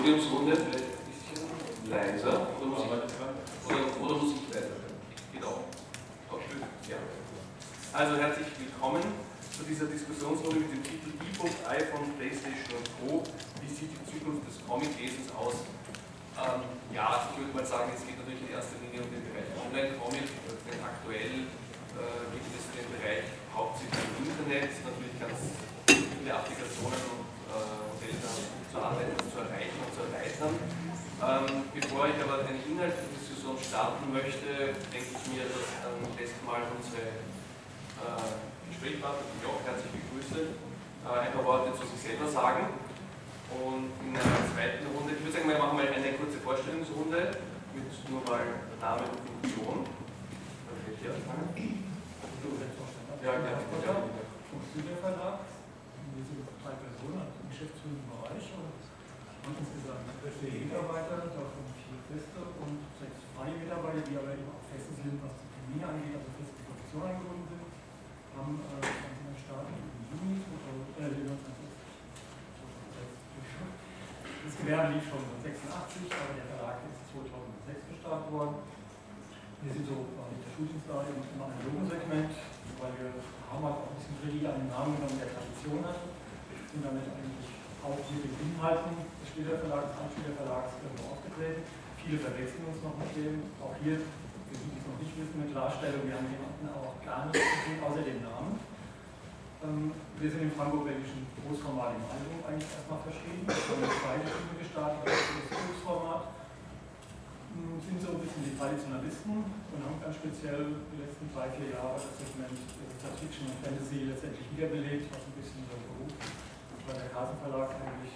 Jubiläumsrunde, vielleicht ein bisschen leiser. Oder muss ich leiser werden? Geht auch. Ja. Also herzlich willkommen zu dieser Diskussionsrunde mit dem Titel E-Book, iPhone, PlayStation und Co. Wie sieht die Zukunft des Comic-Lesens aus? Ja, ich würde mal sagen, es geht natürlich in erster Linie um den Bereich Online-Comic, denn aktuell geht es in den Bereich hauptsächlich im Internet, natürlich ganz viele Applikationen und Modelle zu arbeiten, zu erreichen und zu erweitern. Bevor ich aber eine inhaltliche Diskussion starten möchte, denke ich mir, dass am besten mal unsere Gesprächspartner, die ich auch herzlich begrüße, ein paar Worte zu sich selber sagen. Und in einer zweiten Runde, ich würde sagen, wir machen mal eine kurze Vorstellungsrunde mit nur mal Namen und Funktion. Ja, gerne. Vom Splitter Verlag, wir sind drei Personen im geschäftsführenden Bereich und insgesamt 4 Mitarbeiter, davon 4 feste und 6 freie Mitarbeiter, die aber eben auch fest sind, was die Termine angeht, also feste Produktion angebunden sind, haben einen Start im Juni 2020. Das Gewerbe lief schon 1986, aber der Verlag ist 2006 gestartet worden. Wir sind so quasi der Schuldienststadium im analogen Segment, weil wir haben halt auch ein bisschen Kredit an den Namen genommen, der Tradition hat. Sind damit eigentlich auch mit den Inhalten des Splitter-Verlags, des Splitter-Verlags aufgetreten. Viele verwechseln uns noch mit dem. Auch hier, wir sind es noch nicht wissen, eine Klarstellung, wir haben jemanden auch gar nicht gesehen, außer dem Namen. Wir sind im franco-belgischen Großformat im Album eigentlich erstmal verschrieben. Wir haben eine zweite Stimme gestartet, das Großformat. Sind so ein bisschen die Traditionalisten und haben ganz speziell die letzten 3-4 Jahre das Segment Science Fiction und Fantasy letztendlich wiederbelebt, was ein bisschen unser Beruf, weil der Kasenverlag eigentlich,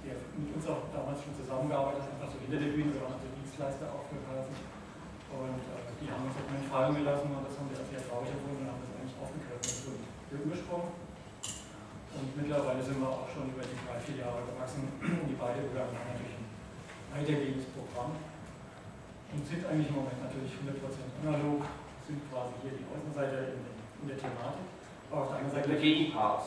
der mit uns auch damals schon zusammengearbeitet hat, einfach so hinter der Bühne, wir waren also Dienstleister auch für Kasen. Und die haben uns auf einen Fall gelassen und das haben wir als sehr traurig erfunden und haben das eigentlich aufgegriffen. Der Ursprung. Und mittlerweile sind wir auch schon über die 3-4 Jahre gewachsen. Die beiden Übergaben haben natürlich ein weitergehendes Programm und sind eigentlich im Moment natürlich 100% analog, sind quasi hier die Außenseiter in der Thematik. Aber auf der anderen Seite der Gegenpart.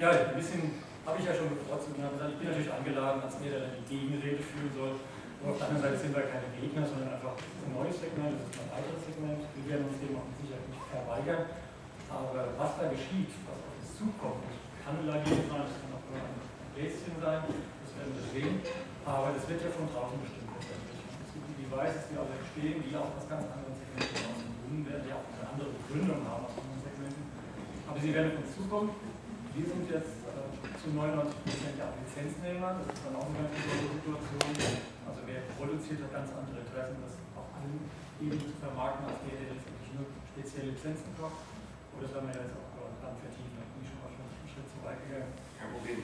Ja, ein bisschen habe ich ja schon bevorzugt und habe gesagt, ich bin natürlich angeladen, als mir dann die Gegenrede führen soll. Aber auf der anderen Seite sind wir keine Gegner, sondern einfach ein neues Segment, das ist ein weiteres Segment. Wir werden uns dem auch sicher nicht verweigern. Aber was da geschieht, was auf uns zukommt, kann ein Lagier sein, das kann auch nur ein Bläschen sein, das werden wir sehen, aber das wird ja von draußen bestimmt. Es gibt die Devices, die auch entstehen, die auch aus ganz anderen Segmenten herausgebunden werden, die auch eine andere Begründung haben aus anderen Segmenten. Aber sie werden auf uns zukommen. Wir sind jetzt zu 99% ja Lizenznehmer, das ist dann auch eine ganz andere Situation. Also wer produziert, hat ganz andere Interessen, das auf allen Ebenen zu vermarkten, als der, der letztendlich nur spezielle Lizenzen kauft. Das werden wir jetzt auch dran vertiefen, da bin ich schon mal einen Schritt zu weit gegangen. Kein Problem,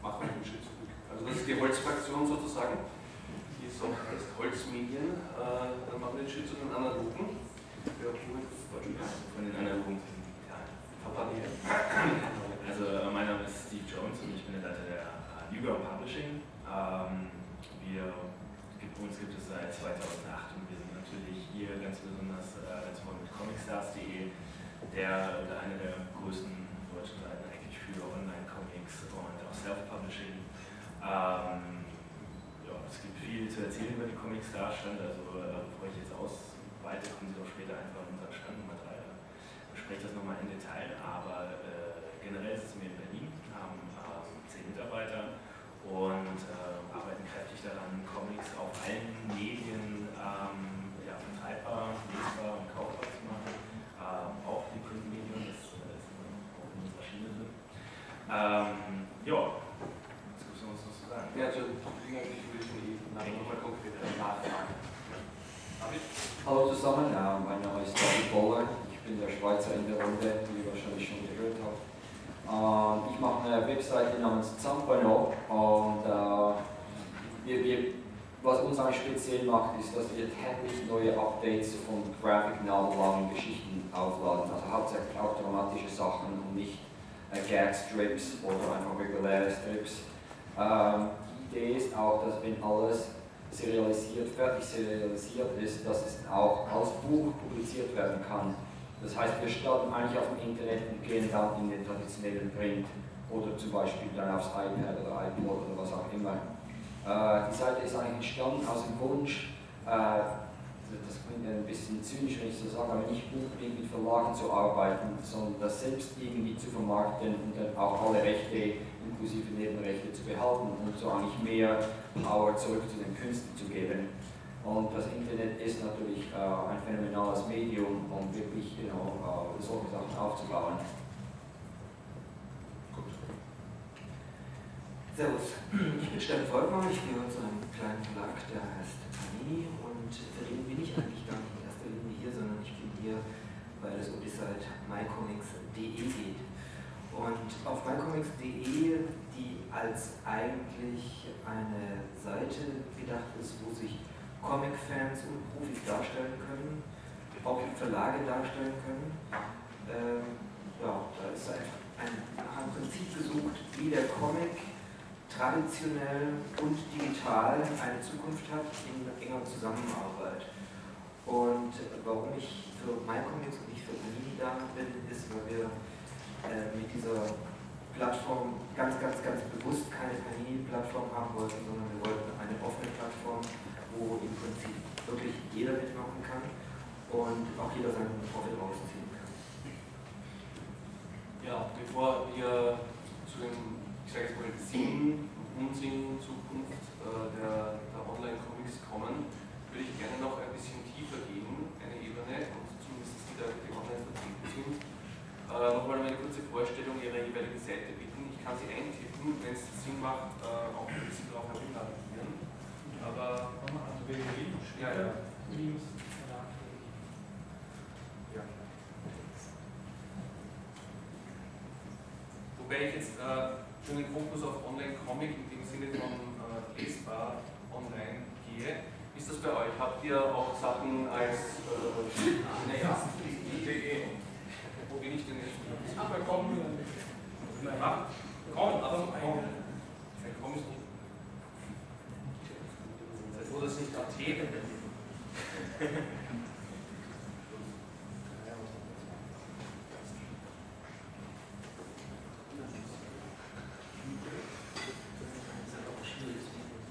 machen wir einen Schritt zurück. Also das ist die Holzfraktion sozusagen, die ist auch als Holzmedien. Dann machen wir den Schritt zu den Analogen. Ja, von den Analogen. Also mein Name ist Steve Jones und ich bin der Leiter der Hugo Publishing. Uns gibt es seit 2008 und wir sind natürlich hier ganz besonders als mit Comicstars.de, der eine der größten deutschen Seiten eigentlich für Online-Comics und auch Self-Publishing. Ja, es gibt viel zu erzählen über die Comicstars-Stand, also bevor ich jetzt ausweite, kommen Sie doch später einfach in unseren Stand Nummer 3. Bespreche das nochmal in Detail, aber generell sitzen wir in Berlin, haben 10 Mitarbeiter und arbeiten kräftig daran, Comics auf allen Medien vertreibbar, lesbar und kaufbar zu machen. Auch die Printmedium, das ist auch eine Maschine drin. Ja, was gibt es noch zu sagen? Ja, also eigentlich würde ich nochmal konkret nachfragen. Hallo zusammen, mein Name ist David Boller, ich bin der Schweizer in der Runde, wie ihr wahrscheinlich schon gehört habt. Ich mache eine Webseite namens Zampano und was uns eigentlich speziell macht, ist, dass wir täglich neue Updates von Graphic-Novel-langen Geschichten aufladen. Also hauptsächlich auch dramatische Sachen und nicht Gag-Strips oder einfach reguläre Strips. Die Idee ist auch, dass wenn alles fertig serialisiert ist, dass es auch als Buch publiziert werden kann. Das heißt, wir starten eigentlich auf dem Internet und gehen dann in den traditionellen Print oder zum Beispiel dann aufs iPad oder iPod oder was auch immer. Die Seite ist eigentlich entstanden aus dem Wunsch, das klingt ein bisschen zynisch, wenn ich so sage, aber nicht unbedingt mit Verlagen zu arbeiten, sondern das selbst irgendwie zu vermarkten und dann auch alle Rechte, inklusive Nebenrechte, zu behalten und so eigentlich mehr Power zurück zu den Künstlern zu geben. Und das Internet ist natürlich ein phänomenales Medium, um wirklich solche Sachen aufzubauen. Servus, ich bin Stefan Volkmann, ich gehöre zu einem kleinen Verlag, der heißt Panini, und deswegen bin ich eigentlich gar nicht in erster Linie hier, sondern ich bin hier, weil es um die Seite mycomics.de geht. Und auf mycomics.de, die als eigentlich eine Seite gedacht ist, wo sich Comic-Fans und Profis darstellen können, auch Verlage darstellen können, ja, da ist ein Prinzip gesucht, wie der Comic traditionell und digital eine Zukunft hat in enger Zusammenarbeit. Und warum ich für mycomics und nicht für Panini da bin, ist, weil wir mit dieser Plattform ganz bewusst keine Panini-Plattform haben wollten, sondern wir wollten eine offene Plattform, wo im Prinzip wirklich jeder mitmachen kann und auch jeder seinen Profit rausziehen kann. Ja, bevor wir zu dem, ich sage jetzt mal, Sinn und Unsinn Zukunft der Online-Comics kommen, würde ich gerne noch ein bisschen tiefer gehen, eine Ebene, und zumindest die da die online vertreten sind. Nochmal eine kurze Vorstellung Ihrer jeweiligen Seite bitten. Ich kann sie eintippen, wenn es Sinn macht, auch ein bisschen darauf navigieren. Aber also wegen Wien, ja. Wobei ich jetzt schon den Fokus auf Online-Comic in dem Sinne von lesbar online gehe. Wie ist das bei euch? Habt ihr auch Sachen als wo bin ich denn jetzt? Aber komm, komm ist nicht. Seid froh, dass ich nicht am Tee bin.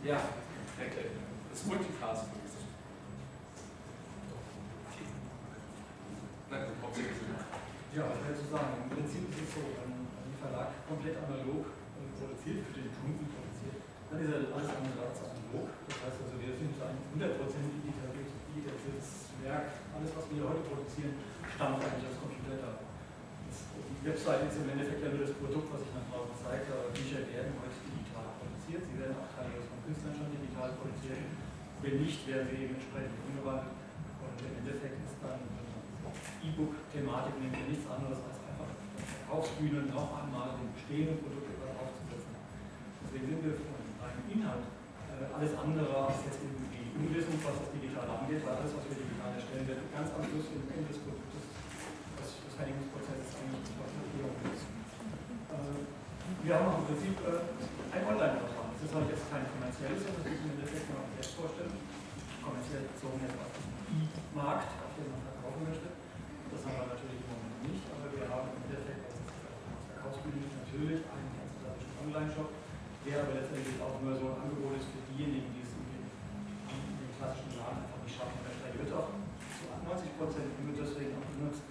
Ja, okay. Das ist Multicasting. Okay. Nein, ja, was kann ich so sagen? Im Prinzip ist es so, ein Verlag komplett analog produziert, für den Kunden produziert. Dann ist er alles andere als analog. Das heißt also, wir sind ein 100% digitales Werk. Alles, was wir heute produzieren, stammt eigentlich aus Computer. Die Webseite ist im Endeffekt ja nur das Produkt, was ich nach draußen zeige, aber Bücher werden heute digital produziert. Sie werden auch teilweise von Künstlern schon digital produziert. Wenn nicht, werden sie eben entsprechend umgewandelt. Und im Endeffekt ist dann E-Book-Thematik nämlich nichts anderes als einfach Verkaufsbühnen noch einmal den bestehenden Produkt aufzusetzen. Deswegen sind wir von einem Inhalt alles andere als jetzt eben die Umsetzung, was das Digitale angeht, weil alles, was wir digital erstellen, wird ganz am Schluss im Ende des Produktes. Das Vereinigungsprozess ist eigentlich was wir nutzen. Wir haben auch im Prinzip ein Online-Verfahren. Das ist halt jetzt kein kommerzielles, das muss man im Endeffekt mal selbst vorstellen. Kommerziell bezogen jetzt auf den E-Markt, auf den man verkaufen möchte. Das haben wir natürlich im Moment nicht, aber wir haben im Endeffekt als Verkaufsbühne natürlich einen ganz klassischen Online-Shop, der aber letztendlich auch nur so ein Angebot ist für diejenigen, die es in den klassischen Laden einfach nicht schaffen. Der Stall wird auch zu 90% deswegen auch benutzt.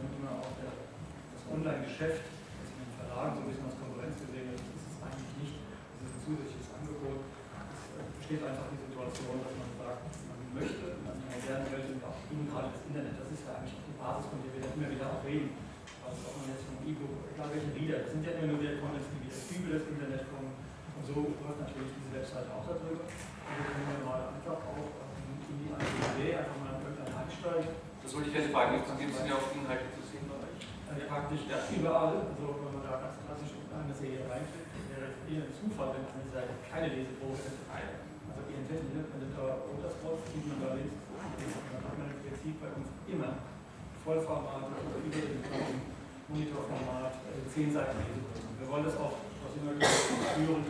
Immer auch das Online-Geschäft, das in den Verlagen so ein bisschen als Konkurrenz gesehen wird, ist es eigentlich nicht. Es ist ein zusätzliches Angebot. Es besteht einfach die Situation, dass man sagt, man möchte, also in der modernen Welt und auch gerade das Internet, das ist ja eigentlich die Basis, von der wir immer wieder auch reden. Also ob man jetzt vom E-Book, egal welche Reader, das sind ja immer nur wieder Contents, die wieder über das Internet kommen. Und so läuft natürlich diese Webseite auch darüber. Und wir können ja mal einfach auch in die Idee einfach mal einsteigen. Das wollte ich jetzt fragen, in dem sind ja auch Inhalte zu sehen bei euch. Ja, praktisch ja, überall. Also, wenn man da ganz klassisch in eine Serie reinklickt, wäre es eher ein Zufall, wenn eine Seite keine Leseprobe hätte. Also, ihr entdeckt, wenn man da runterscrollt, sieht man da links. Dann hat man im Prinzip bei uns immer Vollformat, also über den Monitorformat, 10 Seiten Leseprobe. Wir wollen das auch aus dem Führen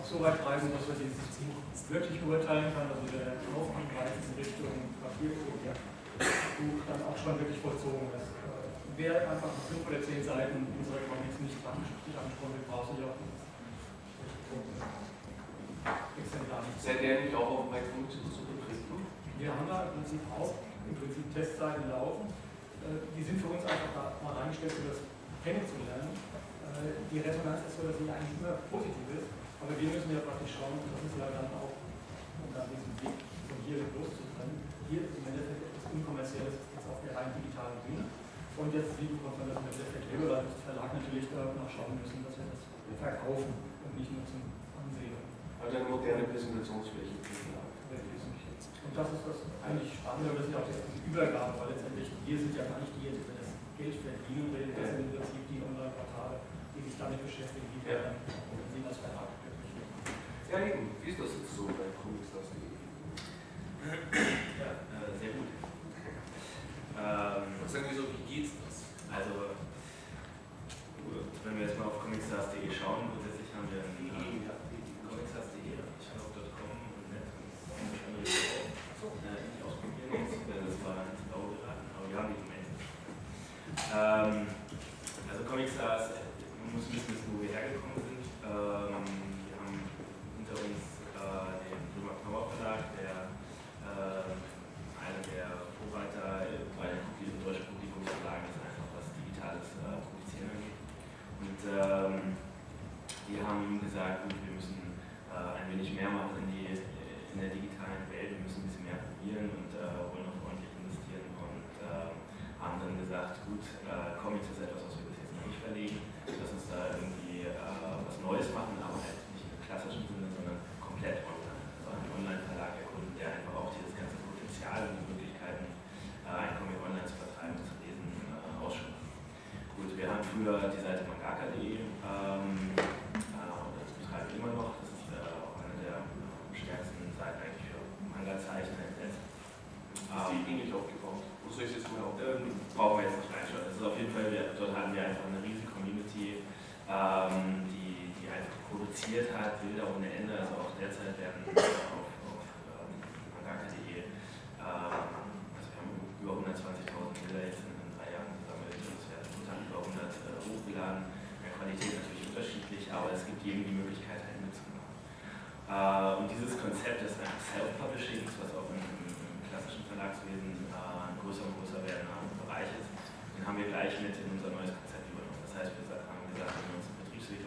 auch so weit treiben, dass wir dieses Buch wirklich beurteilen können, also der Kaufanreiz in Richtung Papierprobe. Ja. Buch dann auch schon wirklich vollzogen ist. Wer einfach 5 oder 10 Seiten unserer Comics nicht anspricht, braucht sich auch nicht Exemplar ZDF nicht auch auf Max und Moritz-Preis zugegriffen? Wir haben da im Prinzip Testseiten laufen. Die sind für uns einfach da mal reingestellt, um das kennenzulernen. Die Resonanz ist so, dass sie eigentlich immer positiv ist, aber wir müssen ja praktisch schauen, und das ist ja dann auch, um dann diesen Weg von hier loszubrennen. Hier ist im Endeffekt etwas Unkommerzielles jetzt auf der rein digitalen Bühne. Und jetzt sieht man, dass wir das Verlag natürlich da noch schauen müssen, dass wir das verkaufen und nicht nur zum Ansehen. Also eine moderne Präsentationsfläche. Und das ist das eigentlich Spannende, das ist ja auch die Übergabe, weil letztendlich wir sind ja gar nicht die, die das Geld verdienen will, das sind im Prinzip die Online-Portale, die sich damit beschäftigen, die wir sehen als Verlag wirklich. Ja, eben. Wie ist das jetzt so bei Comicstars.de? Ja, sehr gut. Sagen wir so, wie geht's das? Also, wenn wir jetzt mal auf Comicstars.de schauen, grundsätzlich haben wir Comicstars.de, ich habe auch .com und net und andere nicht ausprobieren muss, das war nicht genau geraten, aber wir haben die Domain. Also Comicstars, man muss ein bisschen wissen, wo wir hergekommen sind. Wir haben hinter uns den Blumenkauer-Verlag, der einer der Vorreiter bei diesem deutschen Publikumsverlag ist, einfach was Digitales Publizieren angeht. Und wir haben gesagt, gut, wir müssen ein wenig mehr machen in der digitalen Welt, wir müssen ein bisschen mehr probieren und wollen auch ordentlich investieren und haben dann gesagt, gut, Comics ist etwas, was wir bis jetzt noch nicht verlegen, lass uns da irgendwie was Neues machen, aber halt nicht im klassischen Sinne, sondern komplett online. Also einen Online-Verlag erkunden, der einfach auch dieses ganze Potenzial und die Möglichkeiten, ein Comic online zu vertreiben, zu lesen, ausschöpfen. Gut, wir haben früher die Seite mycomics.de und das betreiben wir immer noch. Das ist auch eine der stärksten Seiten eigentlich für Manga-Zeichner im Netz. Die ähnlich aufgebaut. Muss ich jetzt mal aufbauen? Brauchen wir jetzt nicht reinschauen. Das ist auf jeden Fall, dort haben wir einfach eine riesige Community, die einfach produziert hat, Bilder ohne Ende. Also auch derzeit werden auf mycomics.de, also wir haben über 120.000 Bilder jetzt in 3 Jahren gesammelt und es werden unter über 100 hochgeladen. Die Qualität ist natürlich unterschiedlich, aber es gibt jedem die Möglichkeit, halt mitzumachen. Und dieses Konzept des Self-Publishings, was auch im klassischen Verlagswesen ein größer und größer werdender Bereich ist, den haben wir gleich mit in unser neues Konzept übernommen. Das heißt, wir haben gesagt, wenn wir uns einen Betriebsweg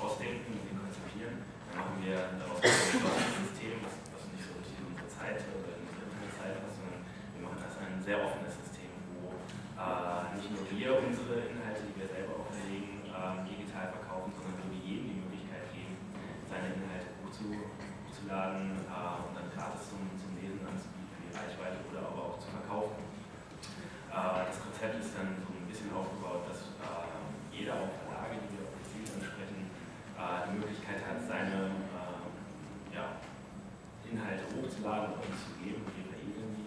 ausdenken und den konzipieren, dann machen wir daraus ein System, was nicht so in unsere Zeit oder in unsere Zeit passt, sondern wir machen das ein sehr offenes System, wo nicht nur wir unsere Inhalte, die wir selber auch verlegen, digital verkaufen, sondern wo wir jedem die Möglichkeit geben, seine Inhalte hochzuladen und dann gratis zum Lesen anzubieten, die Reichweite oder aber auch zu verkaufen. Das Konzept ist dann so ein bisschen aufgebaut, dass jeder, auch Verlage, die wir auch gezielt ansprechen, die Möglichkeit hat, seine Inhalte hochzuladen oder zu geben, ihre irgendwie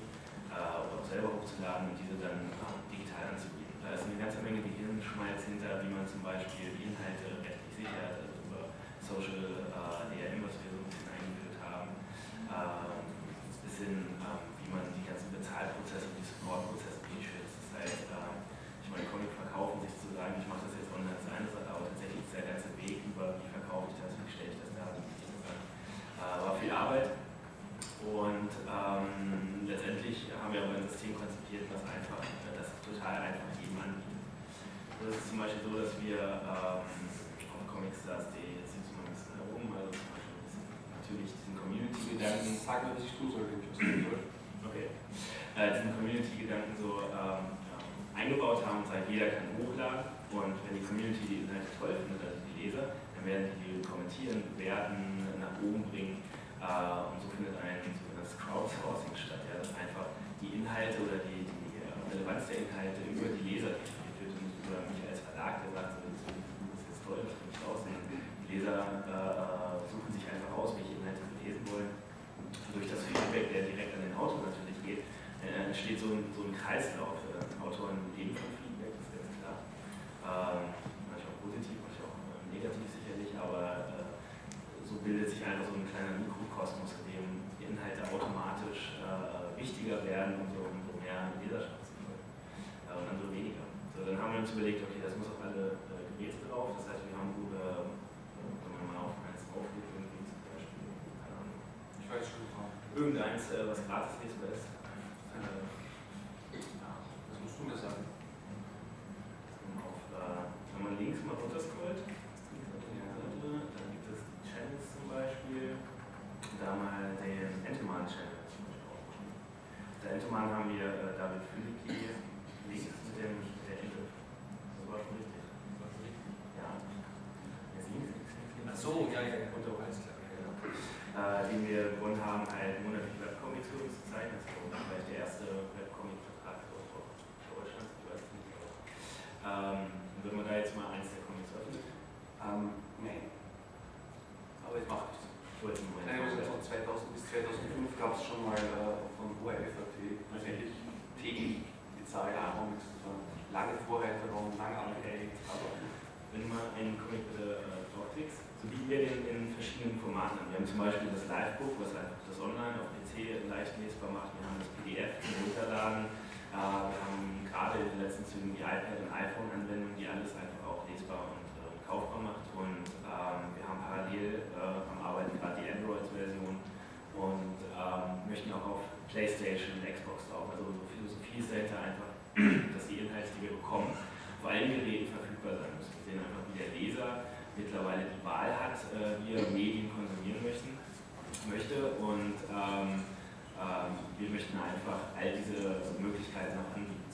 oder auch selber hochzuladen und diese dann digital anzubieten. Da ist eine ganze Menge Gehirnschmalz hinter, wie man zum Beispiel die Inhalte rechtlich sichert, also über Social DRM, was wir so ein bisschen eingeführt haben, bis hin, wie man die ganzen Bezahlprozesse und die Supportprozesse schützt. Das heißt, ich meine, Comic verkaufen, sich zu sagen, ich mache das jetzt online, das eine Sache, aber tatsächlich ist der ganze Weg über, wie verkaufe ich das, wie stelle ich das da, war viel Arbeit und letztendlich haben wir aber ein System konzipiert, was einfach, das total einfach jedem anbietet. Das ist zum Beispiel so, dass wir auf Comicstars.de jetzt sieht es mal ein bisschen herum, also zum Beispiel natürlich diesen Community-Gedanken. Sag mal, was ich tun soll, wenn ich was tun soll. Okay. Diesen Community-Gedanken so eingebaut haben und sagen, jeder kann hochladen und wenn die Community die Inhalte toll findet, also die Leser, dann werden die kommentieren, bewerten, nach oben bringen und so findet ein sogenanntes Crowdsourcing statt, ja, dass einfach die Inhalte oder die Relevanz der Inhalte über die Leser definiert wird und nicht über mich als Verlag, der sagt, das ist jetzt toll, das kann nicht aussehen. Die Leser suchen sich einfach aus, welche Inhalte sie lesen wollen. Und durch das Feedback, der direkt an den Autor natürlich geht, entsteht so ein Kreislauf. Autoren leben von Feedback, das ist ganz klar. Manchmal positiv, manchmal auch negativ sicherlich, aber so bildet sich einfach so ein kleiner Mikrokosmos, in dem die Inhalte automatisch wichtiger werden, umso mehr Leserschaft zu folgen. Und dann so weniger. So, dann haben wir uns überlegt, okay, das muss auf alle Geräte drauf. Das heißt, wir haben gute, wenn man mal auf eins draufgeht, irgendwie zum Beispiel irgendeins, was gratis lesbar ist. Was musst du mir sagen? Wenn man links mal runterscrollt, dann gibt es die Channels zum Beispiel. Da mal den Entoman-Channel zum Beispiel aufgeschrieben. Der Entoman haben wir David Philippi links mit der Ente. Das war schon richtig. Ja. Jetzt links. Ach so, ja. Alles klar. Den wir gewonnen haben, halt monatlich Webcomics für uns zu zeigen. Das war vielleicht der erste Webcomic-Vertrag für Deutschland, ich weiß nicht. Würden wir da jetzt mal eins der Comics öffnen? Nein. Aber ich mache nichts. Von 2000 bis 2005 gab es schon mal von ORF.at tatsächlich täglich die Zahl an Comics. Das war lange Vorreiterung, lange angelegt. Aber wenn man einen Comic durchklickst, so wie hier in verschiedenen Formaten. Wir haben zum Beispiel das Livebook, was einfach das Online auf PC leicht lesbar macht. Wir haben das PDF zum Runterladen. Wir haben gerade in den letzten Zügen die iPad- und iPhone-Anwendungen, die alles einfach auch lesbar und kaufbar macht. Und wir haben parallel am Arbeiten gerade die Android-Version und möchten auch auf PlayStation und Xbox drauf. Also unsere Philosophie ist dahinter einfach, dass die Inhalte, die wir bekommen, auf allen Geräten verfügbar sein müssen. Wir sehen einfach, wie der Leser mittlerweile die Wahl hat, wie er Medien konsumieren möchte und wir möchten einfach all diese Möglichkeiten noch anbieten.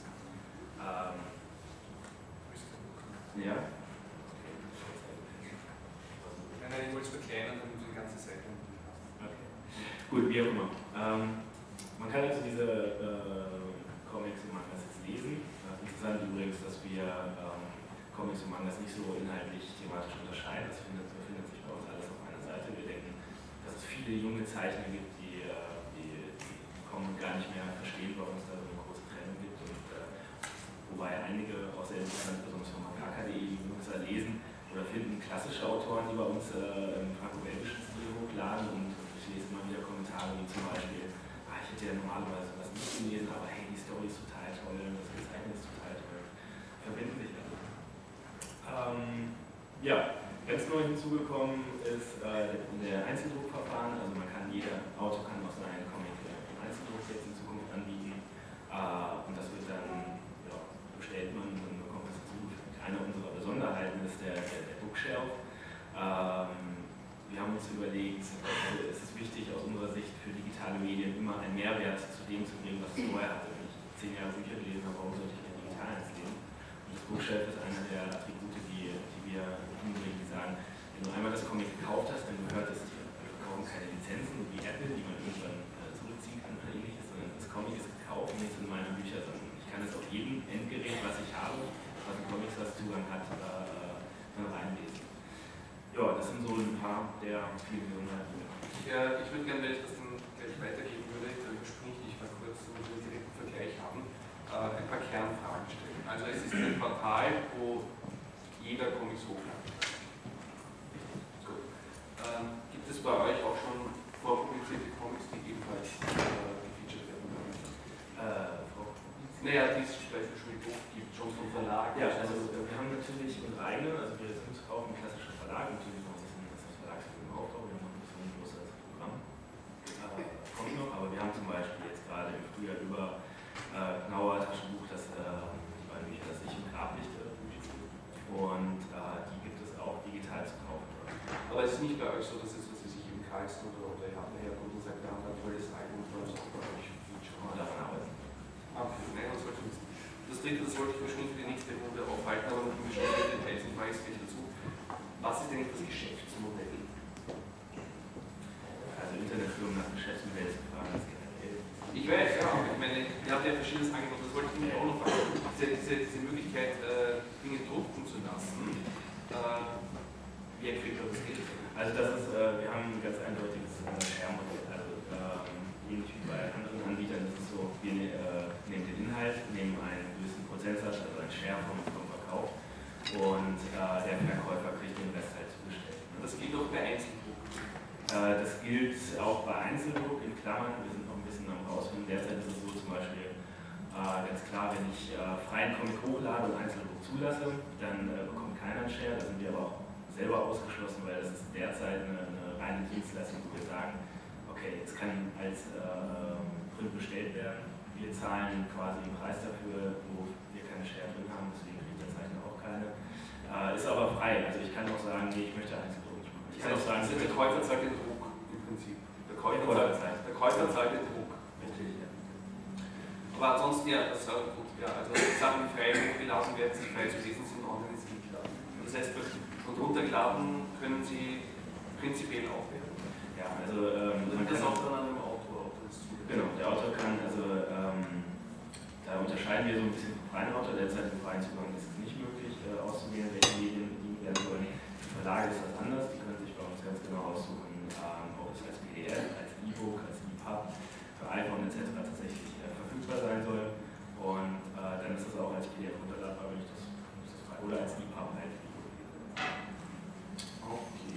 Ja? Nein, ich wollte es verkleinern, damit die ganze Seite. Okay. Gut, wie auch immer. Man kann also diese Comics und Mangas jetzt lesen. Interessant übrigens, dass wir Comics und Mangas nicht so inhaltlich thematisch unterscheiden. Das findet sich bei uns alles auf einer Seite. Wir denken, dass es viele junge Zeichner gibt, die kommen und gar nicht mehr verstehen, warum es da so eine große Trennung gibt. Und, wobei einige aus der Internet, besonders von mycomics.de, die Nutzer lesen oder finden klassische Autoren, die bei uns im franco-belgischen Stil hochladen. Und ich lese immer wieder Kommentare wie zum Beispiel: ich hätte ja normalerweise was nicht gelesen, aber hey, die Story ist total toll, das Gezeichnet ist total toll. Verbinden sich also. Ja, ganz neu hinzugekommen ist der Einzeldruckverfahren. Also man kann, jeder Autor kann auch seinen Comic im Einzeldruck jetzt in Zukunft anbieten. Und das wird dann, ja, bestellt man und bekommt das dazu. Eine unserer Besonderheiten ist der Bookshelf. Wir haben uns überlegt, also es ist wichtig aus unserer Sicht für digitale Medien immer einen Mehrwert zu dem zu bringen, was ich vorher hatte. Wenn ich 10 Jahre Bücher gelesen habe, warum sollte ich mir digital eins lesen? Und das Bookshelf ist einer der Attribute, die wir hinbringen, die sagen, wenn du einmal das Comic gekauft hast, dann gehört es dir. Wir kaufen keine Lizenzen wie Apple, die man irgendwann zurückziehen kann oder ähnliches, sondern das Comic ist gekauft und nicht in meinen Büchern, sondern ich kann es auf jedem Endgerät, was ich habe, was ein Comics was Zugang hat, reinlesen. Ja, das sind so ein paar der vielen Besonderheiten. Ja, ich würde gerne, wenn ich das dann gleich weitergeben würde, da springe ich mal kurz, damit wir einen direkten Vergleich haben, ein paar Kernfragen stellen. Also es ist ein Portal, wo jeder Comics hochladen kann. Gut. Gibt es bei euch auch schon vorpublizierte Comics, die ebenfalls gefeatured werden können? Naja, die es vielleicht schon im Buch gibt, schon vom Verlag. Ja, also wir haben natürlich unsere eigenen, also wir sind auch ein klassischer Verlag, natürlich noch ein bisschen das Verlagsfilm auch, wir haben noch ein bisschen größeres Programm. Kommt noch, aber wir haben zum Beispiel jetzt gerade im Frühjahr über Knauer Taschenbuch, das die beiden Bücher, das Ich und Grablicht publiziert. Und die gibt es auch digital zu kaufen. Aber es ist nicht bei euch so, dass es, was weiß ich, im Karlsruhe oder ihr habt nachher und sagt, wir haben ein tolles Album, das auch bei euch schon mal daran arbeiten. Nein, das dritte, das wollte ich mir schon für die nächste Runde aufhalten, aber dann können wir schon wieder Details und Preis gleich dazu. Was ist denn das Geschäftsmodell? Also Internetführung nach Geschäftsmodell zu fragen, ist generell. Ich weiß, ja, ich meine, ihr habt ja verschiedenes Angebot, das wollte ich mir auch noch fragen. Diese Möglichkeit, Dinge drucken zu lassen, wie kriegt ihr das Geld? Also das ist, wir haben ein ganz eindeutiges Share-Modell. Ähnlich wie bei anderen Anbietern ist es so, wir nehmen den Inhalt, nehmen einen gewissen Prozentsatz, also einen Share vom Verkauf und der Verkäufer kriegt den Rest halt zugestellt. Ne? Das gilt auch bei Einzeldruck? Das gilt auch bei Einzeldruck, in Klammern, wir sind noch ein bisschen am Rausfinden. Derzeit ist es so zum Beispiel ganz klar, wenn ich freien Comic hochlade und Einzeldruck zulasse, dann bekommt keiner einen Share, da sind wir aber auch selber ausgeschlossen, weil das ist derzeit eine reine Dienstleistung, wo wir sagen, okay, jetzt kann ich als Print bestellt werden. Wir zahlen quasi den Preis dafür, wo wir keine Share drin haben, deswegen kriegt der Zeichner auch keine. Ist aber frei, also ich kann auch sagen, nee, ich möchte Einzelprodukt machen. Ich kann auch sagen, der Käufer zeigt den Druck im Prinzip. Der Käufer zeigt den Druck. Richtig, ja. Aber ansonsten, ja, das ist auch gut. Ja, also Sachen, die frei hochgeladen werden, sind frei zu lesen, sind online ins Mitladen. Das heißt, und runterladen können sie prinzipiell auch werden. Ja, also man kann das auch dann an dem Autor. Genau, der Autor kann, also da unterscheiden wir so ein bisschen vom freien Autor. Derzeit im freien Zugang ist es nicht möglich auszuwählen, welche Medien bedient werden sollen. Im Verlag ist das anders, die können sich bei uns ganz genau aussuchen, ob es als PDF, als E-Book, als EPUB, für iPhone etc. tatsächlich verfügbar sein soll. Und dann ist das auch als PDF runterladbar, wenn ich das frei oder als EPUB halt. Okay.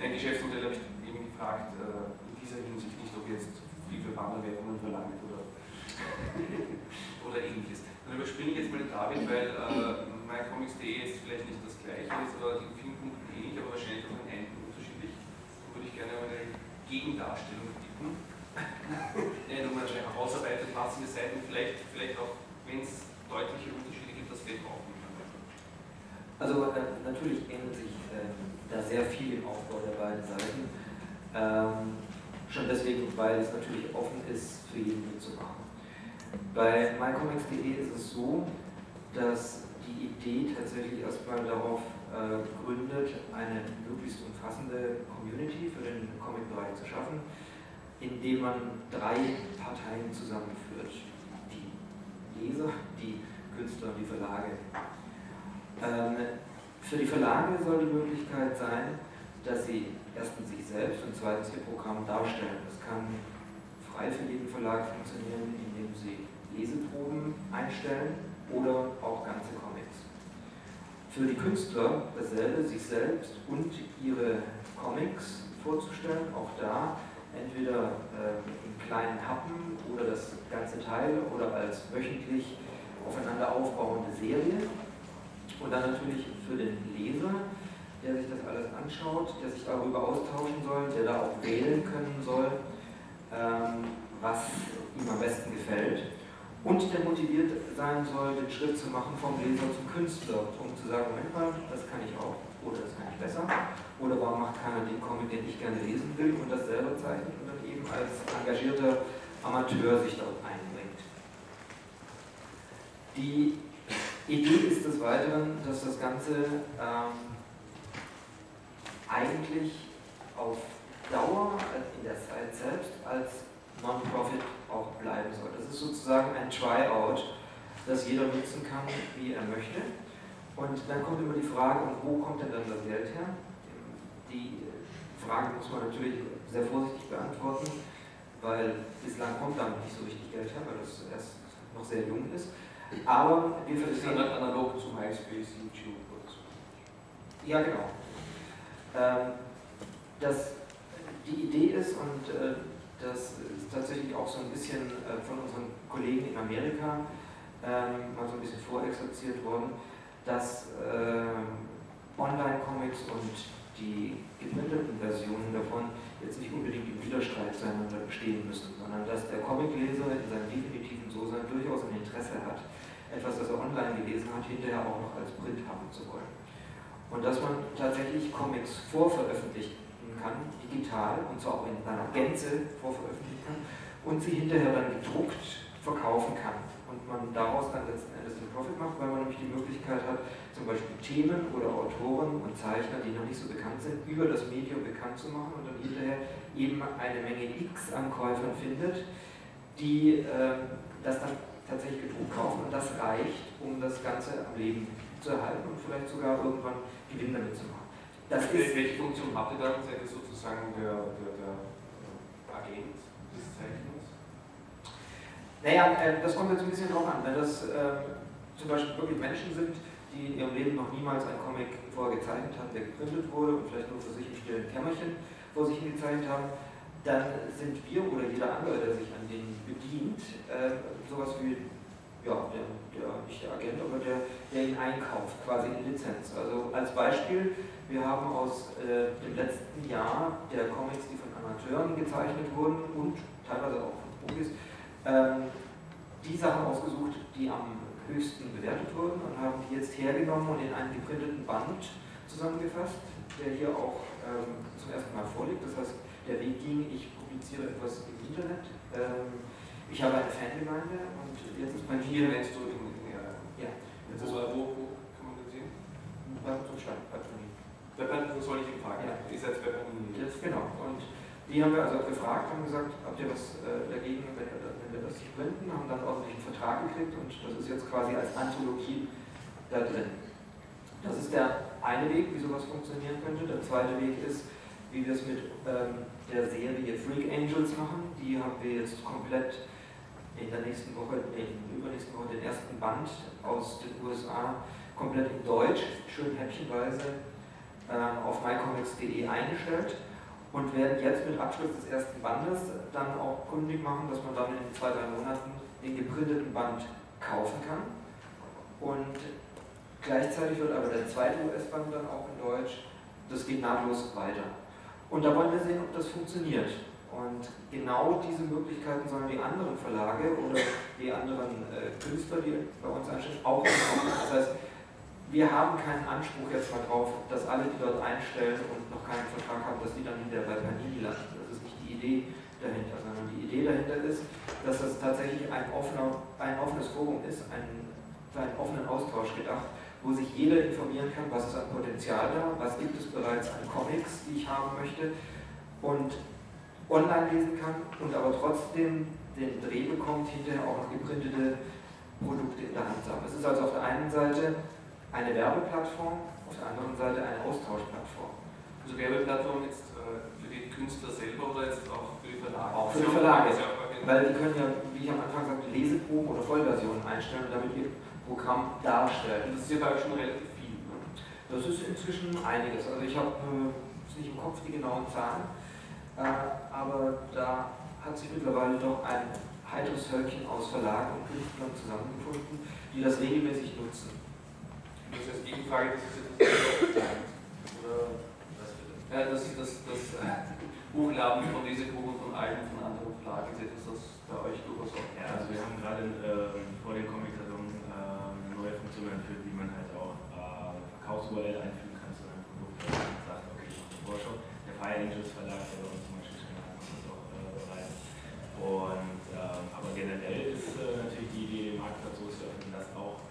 Ein Geschäftsmodell habe ich eben gefragt, in dieser Hinsicht nicht, ob jetzt viel für Wandelwährungen verlangt oder ähnliches. Dann überspringe ich jetzt mal den David, weil mycomics.de ist vielleicht nicht das gleiche, ist aber in vielen Punkten ähnlich, aber wahrscheinlich auch in einigen unterschiedlich. Da würde ich gerne eine Gegendarstellung bitten. Ja, wo man wahrscheinlich herausarbeitet, passende Seiten, vielleicht auch, wenn es deutliche Unterschiede gibt, das vielleicht auch. Also natürlich ändert sich da sehr viel im Aufbau der beiden Seiten. Schon deswegen, weil es natürlich offen ist, für jeden mitzumachen. Bei mycomics.de ist es so, dass die Idee tatsächlich erstmal darauf gründet, eine möglichst umfassende Community für den Comic-Bereich zu schaffen, indem man 3 Parteien zusammenführt. Die Leser, die Künstler und die Verlage. Für die Verlage soll die Möglichkeit sein, dass sie erstens sich selbst und zweitens ihr Programm darstellen. Das kann frei für jeden Verlag funktionieren, indem sie Leseproben einstellen oder auch ganze Comics. Für die Künstler dasselbe, sich selbst und ihre Comics vorzustellen, auch da entweder in kleinen Happen oder das ganze Teil oder als wöchentlich aufeinander aufbauende Serie. Und dann natürlich für den Leser, der sich das alles anschaut, der sich darüber austauschen soll, der da auch wählen können soll, was ihm am besten gefällt. Und der motiviert sein soll, den Schritt zu machen vom Leser zum Künstler, um zu sagen, Moment mal, das kann ich auch, oder das kann ich besser, oder warum macht keiner den Comic, den ich gerne lesen will und das selber zeichnet und dann eben als engagierter Amateur sich dort einbringt. Die Idee ist des Weiteren, dass das Ganze eigentlich auf Dauer in der Zeit selbst als Non-Profit auch bleiben soll. Das ist sozusagen ein Tryout, das jeder nutzen kann, wie er möchte. Und dann kommt immer die Frage, und wo kommt denn dann das Geld her? Die Frage muss man natürlich sehr vorsichtig beantworten, weil bislang kommt damit nicht so richtig Geld her, weil das erst noch sehr jung ist. Aber wir verstehen analog zu MySpace, YouTube und so. Ja, genau. Die Idee ist, und das ist tatsächlich auch so ein bisschen von unseren Kollegen in Amerika mal so ein bisschen vorexerziert worden, dass Online-Comics und die geprinteten Versionen davon jetzt nicht unbedingt im Widerstreit zueinander bestehen müssen, sondern dass der Comicleser in seinem definitiven So-Sein durchaus ein Interesse hat, etwas, das er online gelesen hat, hinterher auch noch als Print haben zu wollen. Und dass man tatsächlich Comics vorveröffentlichen kann, digital, und zwar auch in seiner Gänze vorveröffentlichen kann, und sie hinterher dann gedruckt verkaufen kann. Und man daraus dann letzten Endes einen Profit macht, weil man nämlich die Möglichkeit hat, zum Beispiel Themen oder Autoren und Zeichner, die noch nicht so bekannt sind, über das Medium bekannt zu machen und dann hinterher eben eine Menge X an Käufern findet, die das dann tatsächlich gedruckt kaufen, und das reicht, um das Ganze am Leben zu erhalten und vielleicht sogar irgendwann Gewinn damit zu machen. Das ist welche Funktion habt ihr dann? Seid ihr sozusagen der Agent des Zeichners? Naja, das kommt jetzt ein bisschen drauf an. Wenn das zum Beispiel wirklich Menschen sind, die in ihrem Leben noch niemals einen Comic vorher gezeichnet haben, der geprintet wurde und vielleicht nur für sich im stillen Kämmerchen vor sich gezeichnet haben, dann sind wir oder jeder andere, der sich an denen bedient, sowas wie ja, nicht der Agent, aber der ihn einkauft, quasi in Lizenz. Also als Beispiel, wir haben aus dem letzten Jahr der Comics, die von Amateuren gezeichnet wurden und teilweise auch von Profis, die Sachen ausgesucht, die am höchsten bewertet wurden und haben die jetzt hergenommen und in einen geprinteten Band zusammengefasst, der hier auch zum ersten Mal vorliegt. Das heißt, der Weg ging, ich publiziere etwas im Internet. Ich habe eine Fangemeinde und jetzt ist mein Tier jetzt zurück im ja. Wo kann man das sehen? Bei Panini. Bei Panini, das wollte ich eben fragen. Ja. Ich setze bei Panini. Jetzt, genau. Und die haben wir also gefragt, haben gesagt, habt ihr was dagegen, wenn wir das nicht printen, haben dann ordentlich einen Vertrag gekriegt und das ist jetzt quasi als Anthologie da drin. Das ist der eine Weg, wie sowas funktionieren könnte. Der zweite Weg ist, wie wir es mit der Serie Freak Angels machen. Die haben wir jetzt komplett in der nächsten Woche, übernächsten Woche den ersten Band aus den USA komplett in Deutsch, schön häppchenweise, auf mycomics.de eingestellt und werden jetzt mit Abschluss des ersten Bandes dann auch kundig machen, dass man dann in 2-3 Monaten den geprinteten Band kaufen kann. Und gleichzeitig wird aber der zweite US-Band dann auch in Deutsch, das geht nahtlos weiter. Und da wollen wir sehen, ob das funktioniert. Und genau diese Möglichkeiten sollen die anderen Verlage oder die anderen Künstler, die bei uns einstellen, auch bekommen. Das heißt, wir haben keinen Anspruch jetzt mal drauf, dass alle, die dort einstellen und noch keinen Vertrag haben, dass die dann hinterher bei Panini landen. Das ist nicht die Idee dahinter, sondern die Idee dahinter ist, dass das tatsächlich ein offenes Forum ist, für einen offenen Austausch gedacht, wo sich jeder informieren kann, was ist an Potenzial da, was gibt es bereits an Comics, die ich haben möchte, und online lesen kann und aber trotzdem den Dreh bekommt, hinterher auch noch geprintete Produkte in der Hand zu haben. Es ist also auf der einen Seite eine Werbeplattform, auf der anderen Seite eine Austauschplattform. Also Werbeplattform jetzt für die Künstler selber oder jetzt auch für die Verlage? Auch für die Verlage, weil die können ja, wie ich am Anfang sagte, Leseproben oder Vollversionen einstellen, damit ihr Programm darstellen. Das ist hierbei schon relativ viel. Ne? Das ist inzwischen einiges. Also ich habe nicht im Kopf die genauen Zahlen, aber da hat sich mittlerweile doch ein heiteres Hölkchen aus Verlagen und Künstlern zusammengefunden, die das regelmäßig nutzen. Das ist jetzt Gegenfrage, das ist jetzt das Hochladen von Leseproben von allen, von anderen Verlagen ist etwas, das bei euch durchaus auch. Ja, also wir haben gerade vor der Comic-Salon Funktionen für die man halt auch Verkaufs-URL einfügen kann zu einem Produkt, das man sagt, okay, ich mache eine Vorschau. Der Freak Angels Verlag, der bei uns zum Beispiel schon hat, macht das auch bereits. Und, aber generell ist natürlich die Idee, den Marktplatz so zu öffnen, dass auch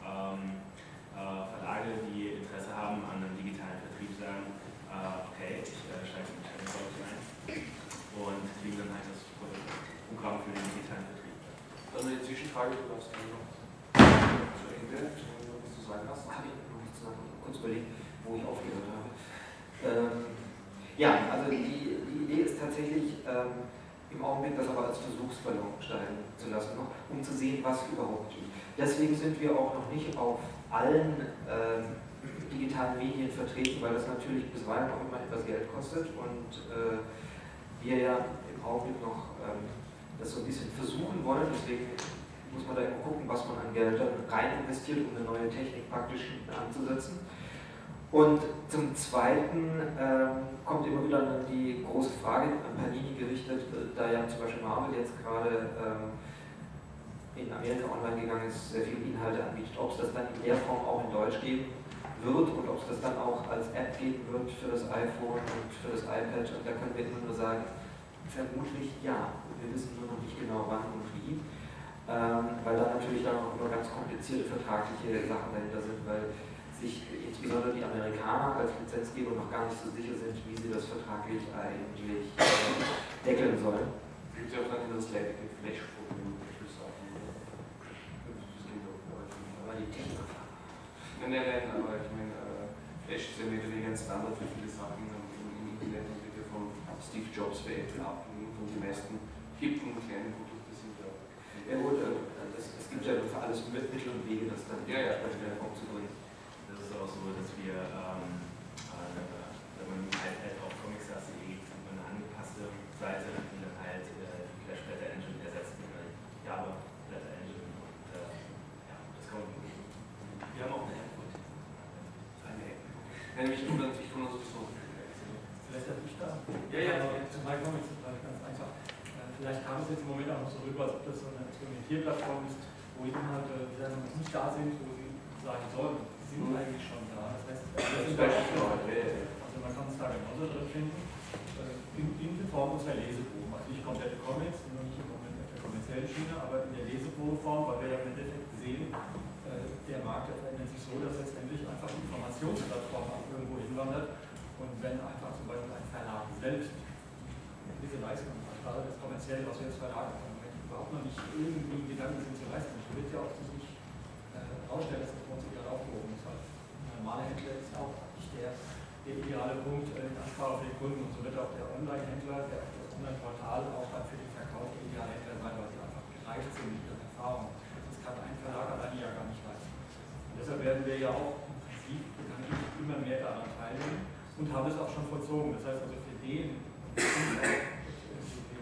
Verlage, die Interesse haben an einem digitalen Vertrieb, sagen, okay, ich schalte mich ein und kriege dann halt das Programm für den digitalen Vertrieb. Also eine Zwischenfrage, du darfst noch zu Ende. Habe ich noch nichts sagen, kurz überlegt, wo ich aufgehört habe. Ja, also die Idee ist tatsächlich, im Augenblick das aber als Versuchsballon steigen zu lassen, noch, um zu sehen, was überhaupt geht. Deswegen sind wir auch noch nicht auf allen digitalen Medien vertreten, weil das natürlich bisweilen auch immer etwas Geld kostet und wir ja im Augenblick noch das so ein bisschen versuchen wollen, deswegen muss man da immer gucken, was man an Geld rein investiert, um eine neue Technik praktisch anzusetzen. Und zum Zweiten kommt immer wieder dann die große Frage an Panini gerichtet, da ja zum Beispiel Marvel jetzt gerade in Amerika online gegangen ist, sehr viele Inhalte anbietet, ob es das dann in der Form auch in Deutsch geben wird und ob es das dann auch als App geben wird für das iPhone und für das iPad. Und da können wir immer nur sagen, vermutlich ja. Wir wissen nur noch nicht genau, wann und wie. Weil da natürlich dann auch immer ganz komplizierte vertragliche Sachen dahinter sind, weil sich insbesondere die Amerikaner als Lizenzgeber noch gar nicht so sicher sind, wie sie das vertraglich eigentlich deckeln sollen. Gibt es ja auch dann das leidige Flash-Problem, würde ich sagen. Das geht auch bei euch nicht. Aber die Technik. Nein, aber ich meine, Flash ist ja mehr oder weniger ein Standard für viele Sachen im Internet und wird ja von Steve Jobs bei Apple abgelehnt und die meisten hippen und kleinen Produkte. Ja gut, es gibt ja für alles Mittel und Wege, das dann entsprechend aufzubringen. Das ist auch so, dass wir, wenn man halt auf Comicstars.de kriegt man eine angepasste Seite, die dann halt die Flash Flattr Engine ersetzt mit einer Java Flattr Engine und ja, Nenne mich nur, ich komme sowieso. Vielleicht darf ich da? Ja. Zu mycomics ist ganz einfach. Vielleicht kam es jetzt im Moment auch noch so rüber, als ob das so eine Experimentierplattform ist, wo die Inhalte, die dann noch nicht da sind, wo sie sein sollen. Sie sind eigentlich schon da. Das heißt, also man kann es da genauso drin finden. In Form unserer Leseproben. Also nicht komplette Comics, nur nicht im Moment auf der kommerziellen Schiene, aber in der Leseprobenform, weil wir ja im Endeffekt sehen, der Markt verändert sich so, dass letztendlich einfach Informationsplattformen auch irgendwo hinwandert. Und wenn einfach zum Beispiel ein Verlag selbst diese Leistung hat, gerade das kommerzielle, was wir als Verlag haben, überhaupt noch nicht irgendwie in Gedanken sind zu leisten, ich will ja auch sich nicht herausstellen, dass das bei uns ideal aufgehoben ist. Ein normaler Händler ist auch nicht der ideale Punkt in Ansprache für den Kunden. Und so wird auch der Online-Händler, der das Online-Portal auch dann für den Verkauf der ideale Händler sein, weil sie einfach gereicht sind mit ihren Erfahrungen. Das kann ein Verlag alleine ja gar nicht leisten. Und deshalb werden wir ja auch im Prinzip bekanntlich immer mehr daran teilnehmen. Und haben es auch schon vollzogen. Das heißt also für den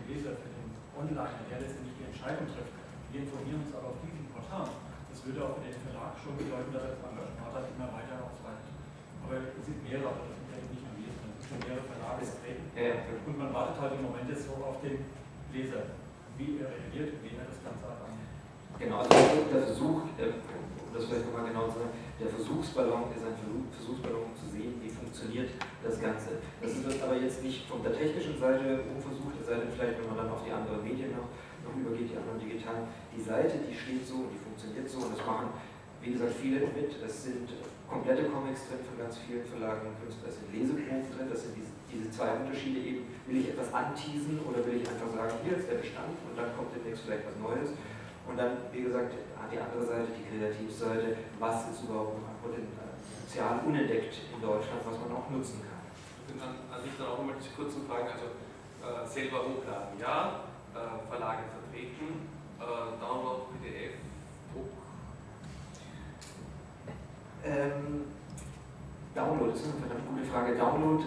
Leser, für den Onliner, der letztendlich die Entscheidung trifft, wir informieren uns aber auf diesem Portal. Das würde auch für den Verlag schon bedeuten, dass er das Engagement dann immer weiter ausweitet. Aber es sind mehrere, aber das sind ja nicht nur wir, sondern es sind schon mehrere Verlage getreten. Und man wartet halt im Moment jetzt so auf den Leser, wie er reagiert und wie er das Ganze annimmt. Genau, also der Versuch, um das vielleicht nochmal genau zu sagen, der Versuchsballon ist ein Versuchsballon, um zu sehen, wie funktioniert das Ganze. Das wird aber jetzt nicht von der technischen Seite umversucht, es sei denn vielleicht, wenn man dann auf die anderen Medien noch übergeht, die anderen digitalen. Die Seite, die steht so und die funktioniert so und das machen, wie gesagt, viele mit. Es sind komplette Comics drin von ganz vielen Verlagen und Künstlern, es sind Leseproben drin, das sind diese zwei Unterschiede eben. Will ich etwas anteasen oder will ich einfach sagen, hier ist der Bestand und dann kommt demnächst vielleicht was Neues. Und dann, wie gesagt, die andere Seite, die Kreativseite, was ist überhaupt noch potenzial unentdeckt in Deutschland, was man auch nutzen kann. Ich bin dann, also ich dann auch immer diese kurzen Fragen, also selber hochladen, ja, Verlage vertreten, Download, PDF, Druck. Download, das ist eine verdammt gute Frage. Download,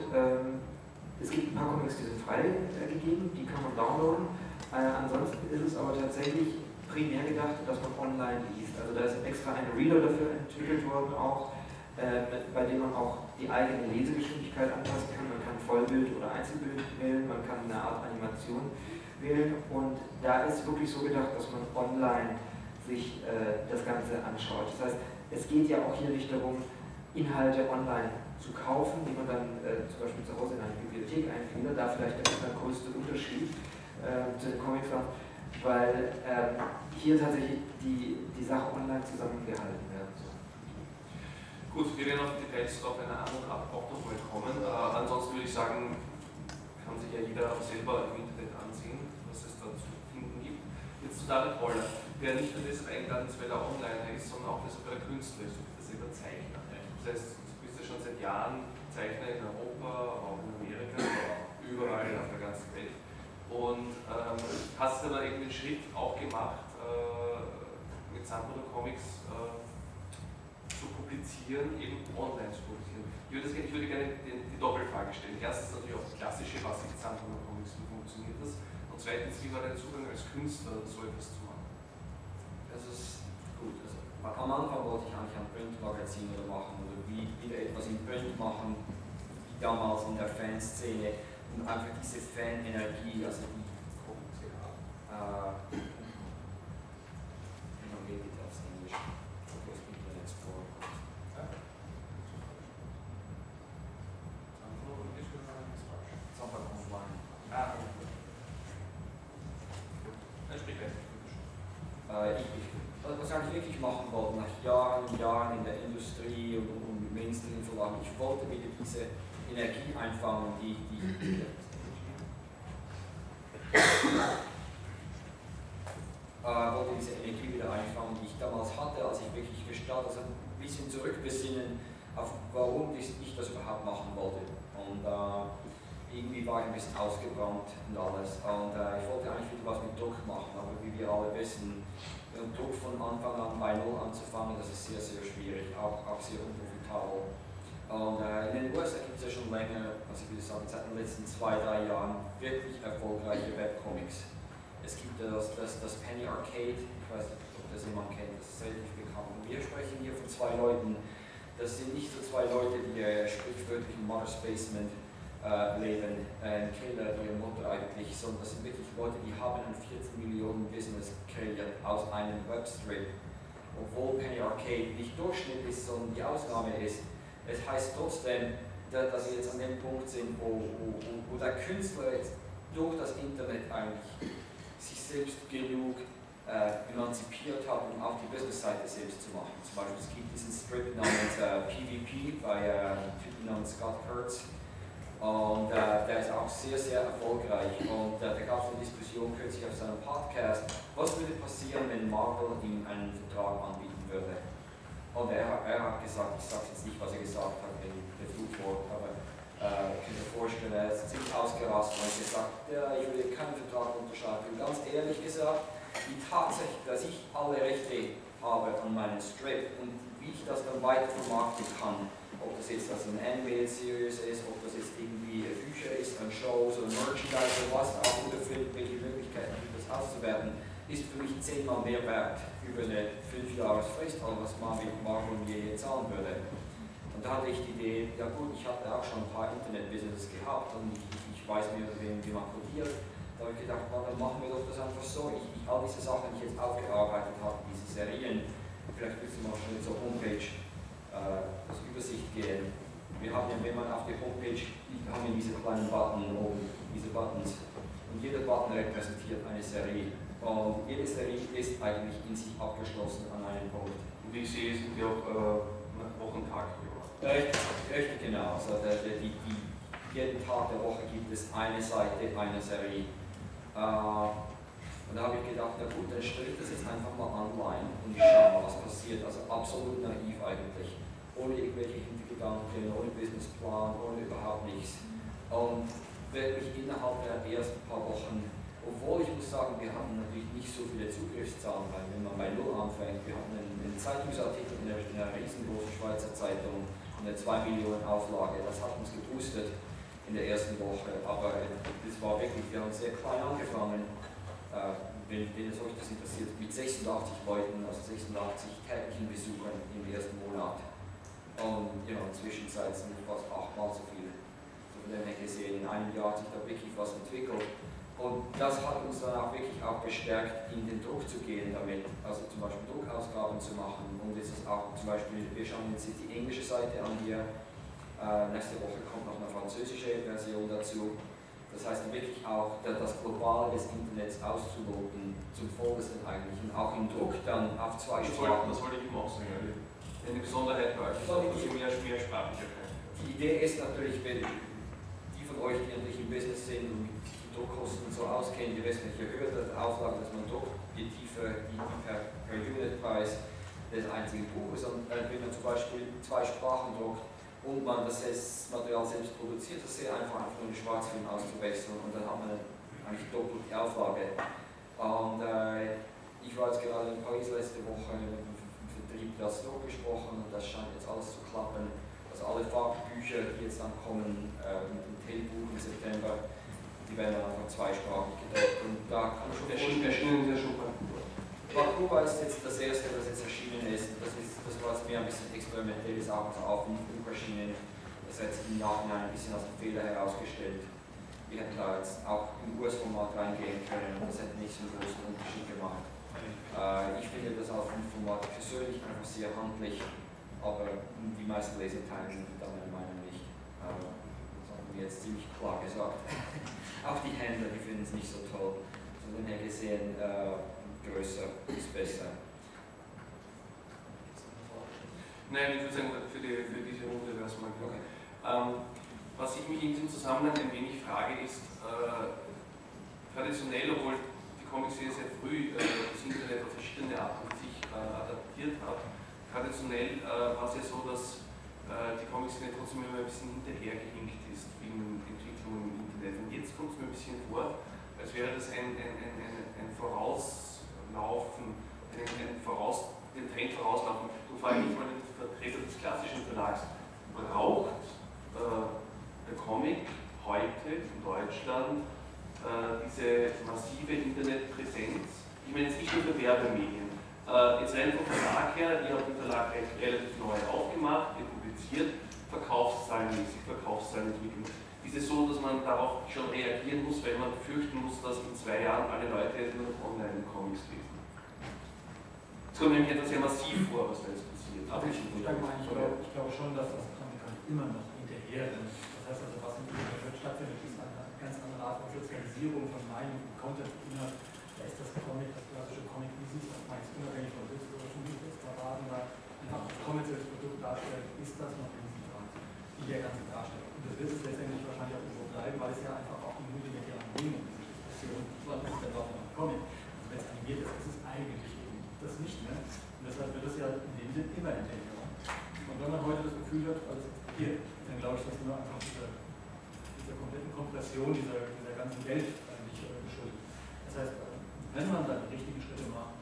es gibt ein paar Comics, die sind freigegeben, die kann man downloaden. Ansonsten ist es aber tatsächlich primär gedacht, dass man online liest. Also da ist extra ein Reader dafür entwickelt worden, auch, bei dem man auch die eigene Lesegeschwindigkeit anpassen kann. Man kann Vollbild oder Einzelbild wählen, man kann eine Art Animation wählen und da ist wirklich so gedacht, dass man online sich das Ganze anschaut. Das heißt, es geht ja auch hier nicht darum, Inhalte online zu kaufen, die man dann zum Beispiel zu Hause in eine Bibliothek einführt. Da vielleicht der größte Unterschied zu den Comics war, weil hier tatsächlich die Sache online zusammengehalten werden soll. Gut, wir werden auf die Details auf einer anderen Art auch noch mal kommen. Ansonsten würde ich sagen, kann sich ja jeder auch selber im Internet ansehen, was es da zu finden gibt. Jetzt zu David Boller, der nicht nur deshalb eingeladen ist, weil er Onliner ist, sondern auch deshalb, weil er Künstler ist, weil er selber Zeichner. Das heißt, du bist ja schon seit Jahren Zeichner in Europa, auch in Amerika, überall auf der ganzen Welt. Und hast du da eben den Schritt auch gemacht, mit Zampano Comics zu publizieren, eben online zu publizieren? Ich würde gerne die Doppelfrage stellen. Erstens natürlich auch die klassische, was ist Zampano Comics, wie funktioniert das? Und zweitens, wie war dein Zugang als Künstler, so etwas zu machen? Das ist gut. Also, am Anfang wollte ich eigentlich ein Printmagazin machen oder wieder etwas in Print machen, wie damals in der Fanszene. Und einfach diese Fan-Energie, also die was ich wirklich machen wollte, nach Jahren und Jahren in der Industrie und Mainstream-Verlagen, ich wollte wieder diese Energie einfangen, die wollte diese Energie wieder einfangen, die ich damals hatte, als ich wirklich gestartet, also ein bisschen zurückbesinnen auf warum ich das überhaupt machen wollte. Und irgendwie war ich ein bisschen ausgebrannt und alles. Und ich wollte eigentlich wieder was mit Druck machen, aber wie wir alle wissen, mit Druck von Anfang an bei Null anzufangen, das ist sehr, sehr schwierig, auch sehr unprofitabel. Und in den USA gibt es ja schon länger, also ich würde sagen, seit den letzten 2-3 Jahren wirklich erfolgreiche Webcomics. Es gibt das Penny Arcade, ich weiß nicht, ob das jemand kennt, das ist relativ bekannt. Und wir sprechen hier von zwei Leuten, Das sind nicht so zwei Leute, die sprichwörtlich im Mother's Basement leben, im Keller ihrer Mutter eigentlich, sondern das sind wirklich Leute, die haben ein 14 Millionen Business kreiert aus einem Webstrip. Obwohl Penny Arcade nicht Durchschnitt ist, sondern die Ausnahme ist. Es heißt trotzdem, dass wir jetzt an dem Punkt sind, wo der Künstler jetzt durch das Internet eigentlich sich selbst genug emanzipiert hat, um auf die Business-Seite selbst zu machen. Zum Beispiel, es gibt diesen Strip namens PvP bei einem Typen namens Scott Kurtz, und der ist auch sehr, sehr erfolgreich. Und da gab es eine Diskussion kürzlich auf seinem Podcast, was würde passieren, wenn Marvel ihm einen Vertrag anbieten würde. Und er hat gesagt, ich sage jetzt nicht, was er gesagt hat, wegen der Flugwort, aber ich kann mir vorstellen, er ist ziemlich ausgerastet und hat gesagt, ja, ich würde keinen Vertrag unterschreiben. Und ganz ehrlich gesagt, die Tatsache, dass ich alle Rechte habe an meinem Strip und wie ich das dann weiter vermarkten kann, ob das jetzt als eine Anime-Series ist, ob das jetzt irgendwie Bücher ist, an Shows oder Merchandise oder was auch, oder für welche Möglichkeiten gibt es auszuwerten, ist für mich 10-mal mehr wert über eine 5-Jahresfrist, als was Marvel mir jetzt zahlen würde. Und da hatte ich die Idee, ja gut, ich hatte auch schon ein paar Internet-Businesses gehabt und ich weiß mir, wie man kodiert. Da habe ich gedacht, dann machen wir doch das einfach so. All diese Sachen, die ich jetzt aufgearbeitet habe, diese Serien, vielleicht willst du mal schnell zur Homepage das Übersicht gehen. Wir haben ja, wenn man auf die Homepage geht, haben wir diese kleinen Button oben, diese Buttons. Und jeder Button repräsentiert eine Serie. Und jede Serie ist eigentlich in sich abgeschlossen an einem Punkt. Und ich sehe es sind ja auch Wochentag gemacht. Richtig, genau. Also jeden Tag der Woche gibt es eine Seite einer Serie. Und da habe ich gedacht, na gut, dann stelle ich das jetzt einfach mal online und ich schaue mal, was passiert. Also absolut naiv eigentlich. Ohne irgendwelche Hintergedanken, ohne Businessplan, ohne überhaupt nichts. Und wirklich innerhalb der ersten paar Wochen, obwohl ich muss sagen, wir hatten natürlich nicht so viele Zugriffszahlen, weil wenn man bei Null anfängt, wir hatten einen Zeitungsartikel in einer riesengroßen Schweizer Zeitung, eine 2 Millionen Auflage, das hat uns geboostet in der ersten Woche, aber das war wirklich, wir haben sehr klein angefangen, wenn es euch das interessiert, mit 86 Leuten, also 86 täglichen Besuchern im ersten Monat. Und ja, inzwischen sind es fast 8-mal so viel. So von dem her gesehen, in einem Jahr hat sich da wirklich was entwickelt. Und das hat uns dann auch wirklich auch gestärkt, in den Druck zu gehen damit, also zum Beispiel Druckausgaben zu machen. Und das ist auch zum Beispiel, wir schauen uns jetzt die englische Seite an hier. Nächste Woche kommt noch eine französische Version dazu. Das heißt wirklich auch, das Globale des Internets auszuloten, zum Vordersten eigentlich, und auch im Druck dann auf zwei Sprachen. Das wollte ich immer auch sagen, ja. Eine Besonderheit war, dass ich mehr Sprachen kann. Die Idee ist natürlich, wenn die von euch, die natürlich im Business sind und mit Druckkosten so auskennen, die westliche Höhe der Auflage, dass man Druck, je tiefer per Unit-Preis des einzigen Buches, und wenn man zum Beispiel zwei Sprachen druckt, und man das Material selbst produziert, das ist sehr einfach, nur den Schwarzfilm auszuwechseln und dann hat man eigentlich doppelt die Auflage. Und ich war jetzt gerade in Paris letzte Woche im Vertrieb das so gesprochen und das scheint jetzt alles zu klappen. Also alle Farbbücher, die jetzt dann kommen mit dem Tailbuch im September, die werden dann einfach zweisprachig gedruckt. Und da kann man schon Kuba ist jetzt das erste, das jetzt erschienen ist. Das war jetzt mehr ein bisschen experimentell, ist auch auf Buch erschienen. Das hat sich im Nachhinein ein bisschen als ein Fehler herausgestellt. Wir hätten da jetzt auch im US-Format reingehen können, das hätte nicht so einen großen Unterschied gemacht. Ich finde das auf dem Format persönlich einfach sehr handlich, aber die meisten Leser teilen da meine Meinung nicht. Das haben wir jetzt ziemlich klar gesagt. Auch die Händler, die finden es nicht so toll. So daher gesehen, größer ist besser. Nein, ich würde sagen, für diese Runde wäre es mal gut. Okay. Was ich mich in diesem Zusammenhang ein wenig frage, ist traditionell, obwohl die Comicserie sehr früh das Internet auf verschiedene Arten sich adaptiert hat, traditionell war es ja so, dass die Comicserie trotzdem immer ein bisschen hinterhergehinkt ist, in Entwicklungen im Internet. Und jetzt kommt es mir ein bisschen vor, als wäre das ein den Trend vorauslaufen. Und vor allem nicht mal den Vertreter des klassischen Verlags. Braucht der Comic heute in Deutschland diese massive Internetpräsenz? Ich meine jetzt nicht nur für Werbemedien, Jetzt werden vom Verlag her, ihr habt den Verlag relativ neu aufgemacht, ihr publiziert, verkauft seine Titel. Ist es so, dass man darauf schon reagieren muss, wenn man befürchten muss, dass in 2 Jahren alle Leute nur noch Online-Comics lesen? Es kommt nämlich etwas sehr massiv vor, was da jetzt passiert. Aber ich glaube schon, dass das Praktikant immer noch hinterher ist. Das heißt also, was in Deutschland stattfindet, ist eine ganz andere Art von Sozialisierung von Meinung und Content-Inhalt. Da ist das Comic, das klassische Comic, wie Sie es auch meist unabhängig von historischen Mittelstaaten, weil einfach das Comic als Produkt darstellt, ist das noch in diesem Grad, die der ganze Darstellung. Und das wird es letztendlich wahrscheinlich auch so bleiben, weil es ja einfach auch eine multimediale Anlehnung ist. Das ist der Wort von einem Comic. Also wenn es animiert ist, ist es eigentlich eben das nicht mehr. Und deshalb wird es ja in dem Sinn immer entdeckt. Und wenn man heute das Gefühl hat, alles hier, dann glaube ich, dass nur einfach dieser kompletten Kompression dieser ganzen Welt eigentlich geschuldet ist. Das heißt, wenn man dann die richtigen Schritte machen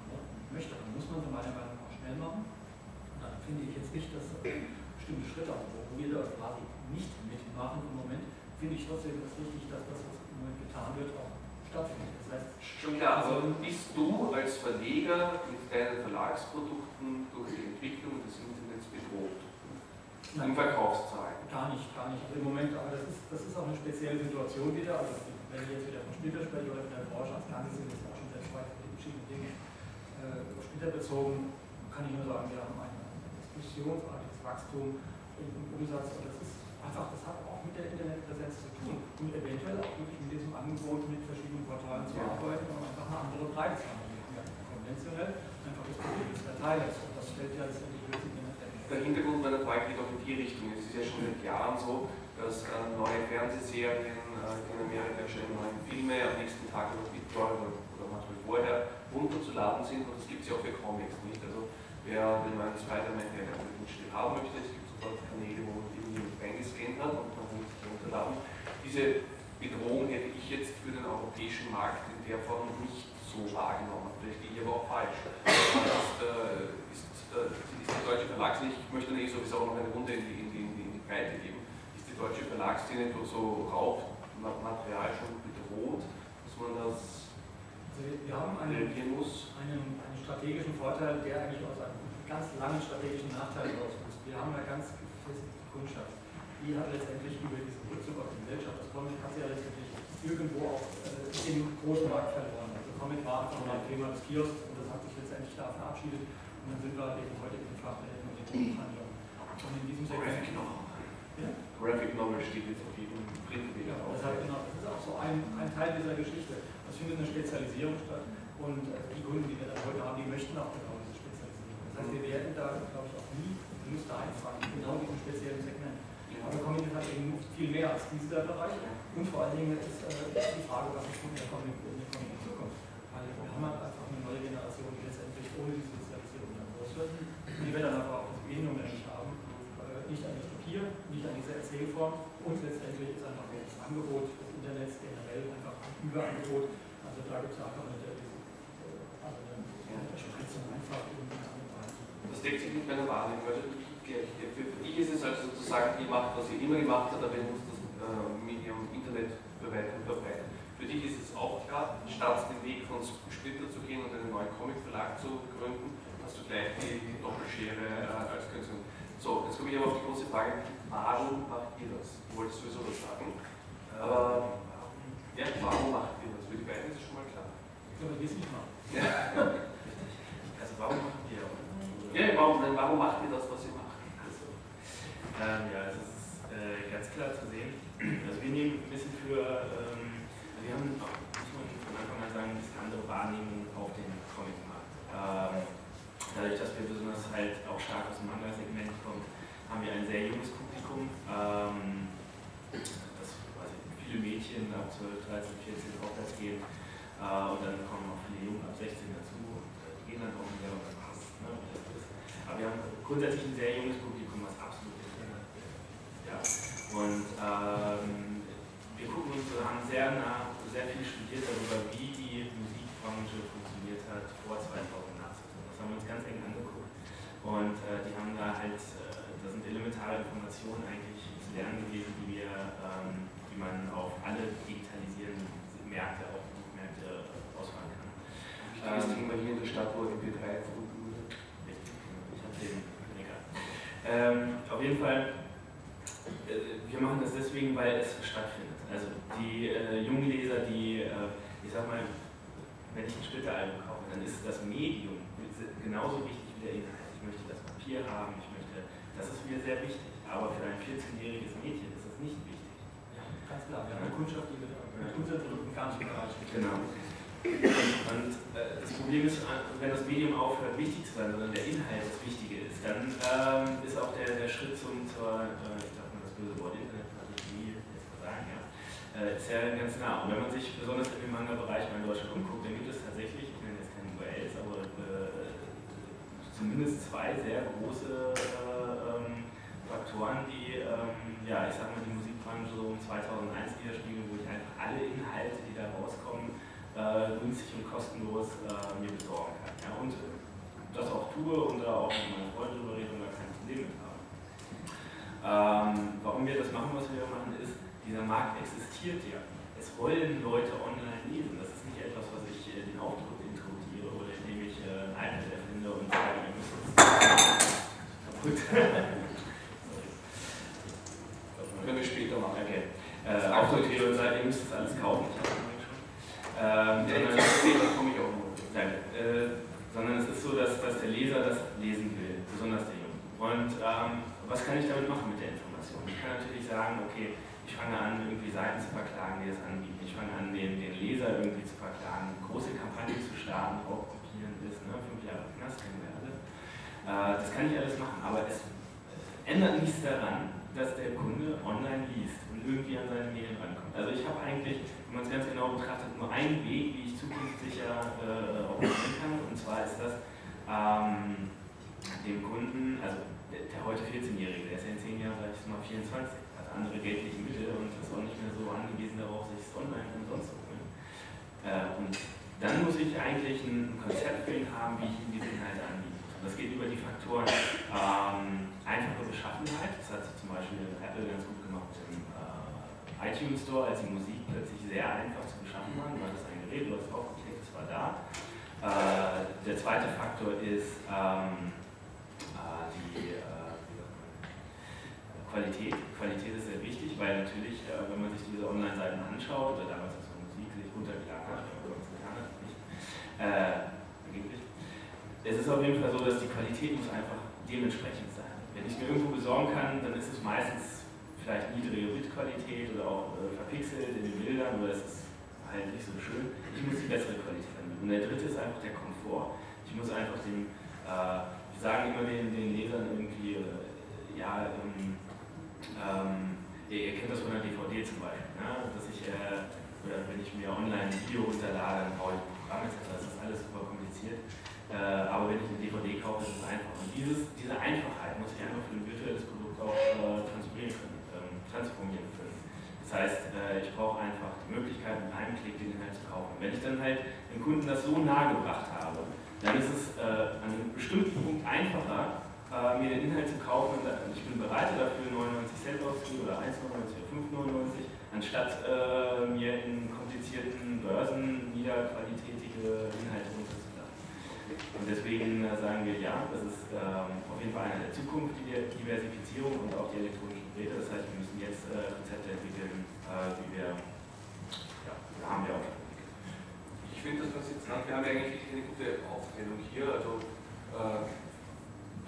möchte, dann muss man sie meiner Meinung nach schnell machen. Und dann finde ich jetzt nicht, dass bestimmte Schritte, wo wir das quasi nicht mitmachen im Moment, finde ich trotzdem das wichtig, dass das, was im Moment getan wird, auch stattfindet. Das heißt, schon klar, aber bist du als Verleger mit deinen Verlagsprodukten durch die Entwicklung des Internets bedroht? Im Verkaufszahlen? Gar nicht. Also im Moment, aber das ist auch eine spezielle Situation wieder. Also wenn ich jetzt wieder von Splitter spreche oder von der Branche als Ganzes, sind das ja auch schon sehr zwei verschiedene Dinge. Auf Splitter bezogen kann ich nur sagen, wir haben ein explosionsartiges Wachstum im Umsatz. Und das ist einfach, das hat auch mit der Internetpräsenz zu tun und eventuell auch wirklich mit diesem Angebot mit verschiedenen Portalen zu arbeiten und einfach eine andere Breite zu haben. Konventionell einfach das Problem des Verteilers. Und das stellt ja letztendlich wirklich in der Welt. Der Hintergrund meiner Frage geht auch in die Richtung. Es ist ja schon seit Jahren so, dass neue Fernsehserien in Amerika erscheinen, neue Filme am nächsten Tag noch mit oder manchmal vorher runterzuladen sind, und das gibt es ja auch für Comics nicht. Also wer den neuen Spider-Man schnell haben möchte, es gibt sofort Kanäle, wo man irgendwie eingescannt hat und man muss es runterladen. Diese Bedrohung hätte ich jetzt für den europäischen Markt in der Form nicht so wahrgenommen. Vielleicht liege ich aber auch falsch. Ist die deutsche Verlagsszene, ich möchte nicht sowieso auch noch eine Runde in die Breite geben, die deutsche Verlagsszene durch so Raubmaterial schon bedroht, dass man das reagieren muss? Einen strategischen Vorteil, der eigentlich aus einem ganz langen strategischen Nachteil rauskommt. Wir haben eine ganz gefestigte Kundschaft. Die hat letztendlich über diesen Rückzug auf die Gesellschaft, das Comic hat sie ja letztendlich irgendwo auch im großen Markt verloren. Also Comic war schon mal ein Thema des Kiosks und das hat sich letztendlich da verabschiedet. Und dann sind wir eben heute in den Fachläden und den Handlungen. Und in diesem Segment. Ja? Graphic Novel steht jetzt auf jedem Print wieder auf. Das heißt, genau, das ist auch so ein Teil dieser Geschichte. Es findet eine Spezialisierung statt und die Kunden, die wir da heute haben, die möchten auch genau diese Spezialisierung. Das heißt, wir werden da, glaube ich, auch nie Verluste einfahren, genau diesem speziellen Segment. Aber Comic hat eben viel mehr als dieser Bereich und vor allen Dingen ist die Frage, was ist mit der Comic in Zukunft? Weil wir haben halt einfach eine neue Generation, die letztendlich ohne diese Spezialisierung dann groß wird. Die werden dann aber auch das Medium nicht haben, nicht an die Papier, nicht an diese Erzählform, und letztendlich ist einfach das Angebot des Internets generell einfach ein Überangebot. Also da gibt es einfach eine Spritzung einfach in die andere Weise. Das deckt sich mit meiner Wahrnehmung. Für dich ist es also sozusagen, ihr macht, was ihr immer gemacht habt, aber ihr müsst das Medium Internet verbreiten. Für dich ist es auch klar, statt den Weg von Splitter zu gehen und einen neuen Comicverlag zu gründen, hast du gleich die Doppelschere als Künstler. So, jetzt komme ich aber auf die große Frage, warum macht ihr das? Du wolltest sowieso was sagen, aber ja, warum macht ihr das? Für die beiden ist es schon mal klar. Ich glaube, wir es nicht machen. Ja. Also warum macht ihr das? Ja, warum macht ihr das, was ihr macht? Also, ja, es ist ganz klar zu sehen. Also wir nehmen ein bisschen für, wir haben auch, man kann mal sagen, ein bisschen andere Wahrnehmung auf den Comicmarkt. Dadurch, dass wir besonders halt auch stark aus dem Manga-Segment kommen, haben wir ein sehr junges Publikum, das also viele Mädchen ab 12, 13, 14 aufwärts gehen und dann kommen auch viele Jungen ab 16 dazu und gehen dann auch wieder, was passt. Ne? Aber wir haben grundsätzlich ein sehr junges Publikum, was absolut nicht ändert wird. Ja. Und wir gucken uns, wir haben sehr nah, sehr viel studiert darüber, wie die Musikbranche funktioniert hat vor 2000. Haben wir uns ganz eng angeguckt und die haben da halt, da sind elementare Informationen eigentlich zu lernen gewesen, die man auf alle digitalisierenden Märkte, auch Buchmärkte ausfahren kann. Ich glaube, das Ding war hier in der Stadt, wo MP3 gefunden jetzt stattfindet. Also die jungen Leser, die, ich sag mal, wenn ich ein Splitter-Album kaufe, dann ist das Medium genauso wichtig wie der Inhalt. Ich möchte das Papier haben, ich möchte, das ist mir sehr wichtig, aber für ein 14-jähriges Mädchen ist das nicht wichtig. Ja, ganz klar, wir haben eine Kundschaft, die mit unterdrückten Fernsehen bereitsteht. Genau. Und das Problem ist, wenn das Medium aufhört, wichtig zu sein, sondern der Inhalt das Wichtige ist, dann ist auch der Schritt zur ich sag mal das böse Wort Internetstrategie, jetzt mal sagen, ja, ist ja ganz nah. Und wenn man sich besonders im Manga-Bereich in Deutschland umguckt, dann gibt es tatsächlich, ich nenne jetzt keine URLs, aber zumindest zwei sehr große Faktoren, die, ja, ich sag mal, die Musikbranche so um 2001 widerspiegeln, wo ich einfach alle Inhalte, die da rauskommen, günstig und kostenlos mir besorgen kann. Ja, und das auch tue und da auch mit meinen Freunden drüber rede und da kein Problem mit habe. Warum wir das machen, was wir machen, ist, dieser Markt existiert ja. Es wollen Leute online lesen. Das ist nicht etwas, was ich den Aufdruck introduziere oder indem ich ein iPad erfinde und sage, wir müssen es kaputt. Können wir später machen. Okay. Aufdruck und sage, ihr müsst es alles kaufen. Sondern es ist so, dass der Leser das lesen will, besonders der Junge. Und was kann ich damit machen mit der Information? Ich kann natürlich sagen, okay, ich fange an, irgendwie Seiten zu verklagen, die es anbieten. Ich fange an, den Leser irgendwie zu verklagen, große Kampagnen zu starten, auch kopieren ist, ne? 5 Jahre Knast kennen wir alle. Das kann ich alles machen, aber es ändert nichts daran, dass der Kunde online liest und irgendwie an seine Medien rankommt. Also ich habe eigentlich, wenn man es ganz genau betrachtet, nur einen Weg, wie ich zukünftiger auch machen kann, und zwar ist das dem Kunden, also der heute 14-Jährige, der ist ja in 10 Jahren, sag ich mal, 24, hat andere geldliche Mittel und ist auch nicht mehr so angewiesen darauf, sich online umsonst zu holen. Und dann muss ich eigentlich ein Konzept für ihn haben, wie ich ihm diese Inhalte anbiete. Das geht über die Faktoren einfache Beschaffenheit, das hat zum Beispiel Apple ganz gut gemacht im iTunes Store, als die Musik plötzlich sehr einfach zu beschaffen war, weil das ein Gerät, du hast aufgeklickt, es war da. Der zweite Faktor ist die Qualität. Qualität ist sehr wichtig, weil natürlich, wenn man sich diese Online-Seiten anschaut, oder damals hat man Musik sich runtergeladen hat, oder man es getan hat, nicht. Es ist auf jeden Fall so, dass die Qualität muss einfach dementsprechend sein. Wenn ich mir irgendwo besorgen kann, dann ist es meistens vielleicht niedrige Bildqualität oder auch verpixelt in den Bildern, oder es ist halt nicht so schön. Ich muss die bessere Qualität anbieten. Und der dritte ist einfach der Komfort. Ich muss einfach dem, wir sagen immer den Lesern irgendwie, ja, ihr kennt das von der DVD zum Beispiel, ne? Dass ich, oder wenn ich mir online ein Video runterlade, dann brauche ich Programme, das ist alles super kompliziert. Aber wenn ich eine DVD kaufe, ist es einfach. Und diese Einfachheit muss ich einfach für ein virtuelles Produkt auch transformieren können. Das heißt, ich brauche einfach die Möglichkeit, mit einem Klick den Inhalt zu kaufen. Wenn ich dann halt dem Kunden das so nahe gebracht habe, dann ist es an einem bestimmten Punkt einfacher, mir den Inhalt zu kaufen. Ich bin bereit dafür, 99 Cent auszugeben oder 1,99 oder 5,99, anstatt mir in komplizierten Börsen niederqualitätige Inhalte runterzuladen. Und deswegen sagen wir ja, das ist auf jeden Fall eine der Zukunft, die Diversifizierung und auch die elektronischen Geräte. Das heißt, wir müssen jetzt Konzepte entwickeln, die wir, ja, da haben wir auch schon entwickelt. Ich finde, dass wir jetzt sagen, wir haben ja eigentlich eine gute Aufteilung hier, also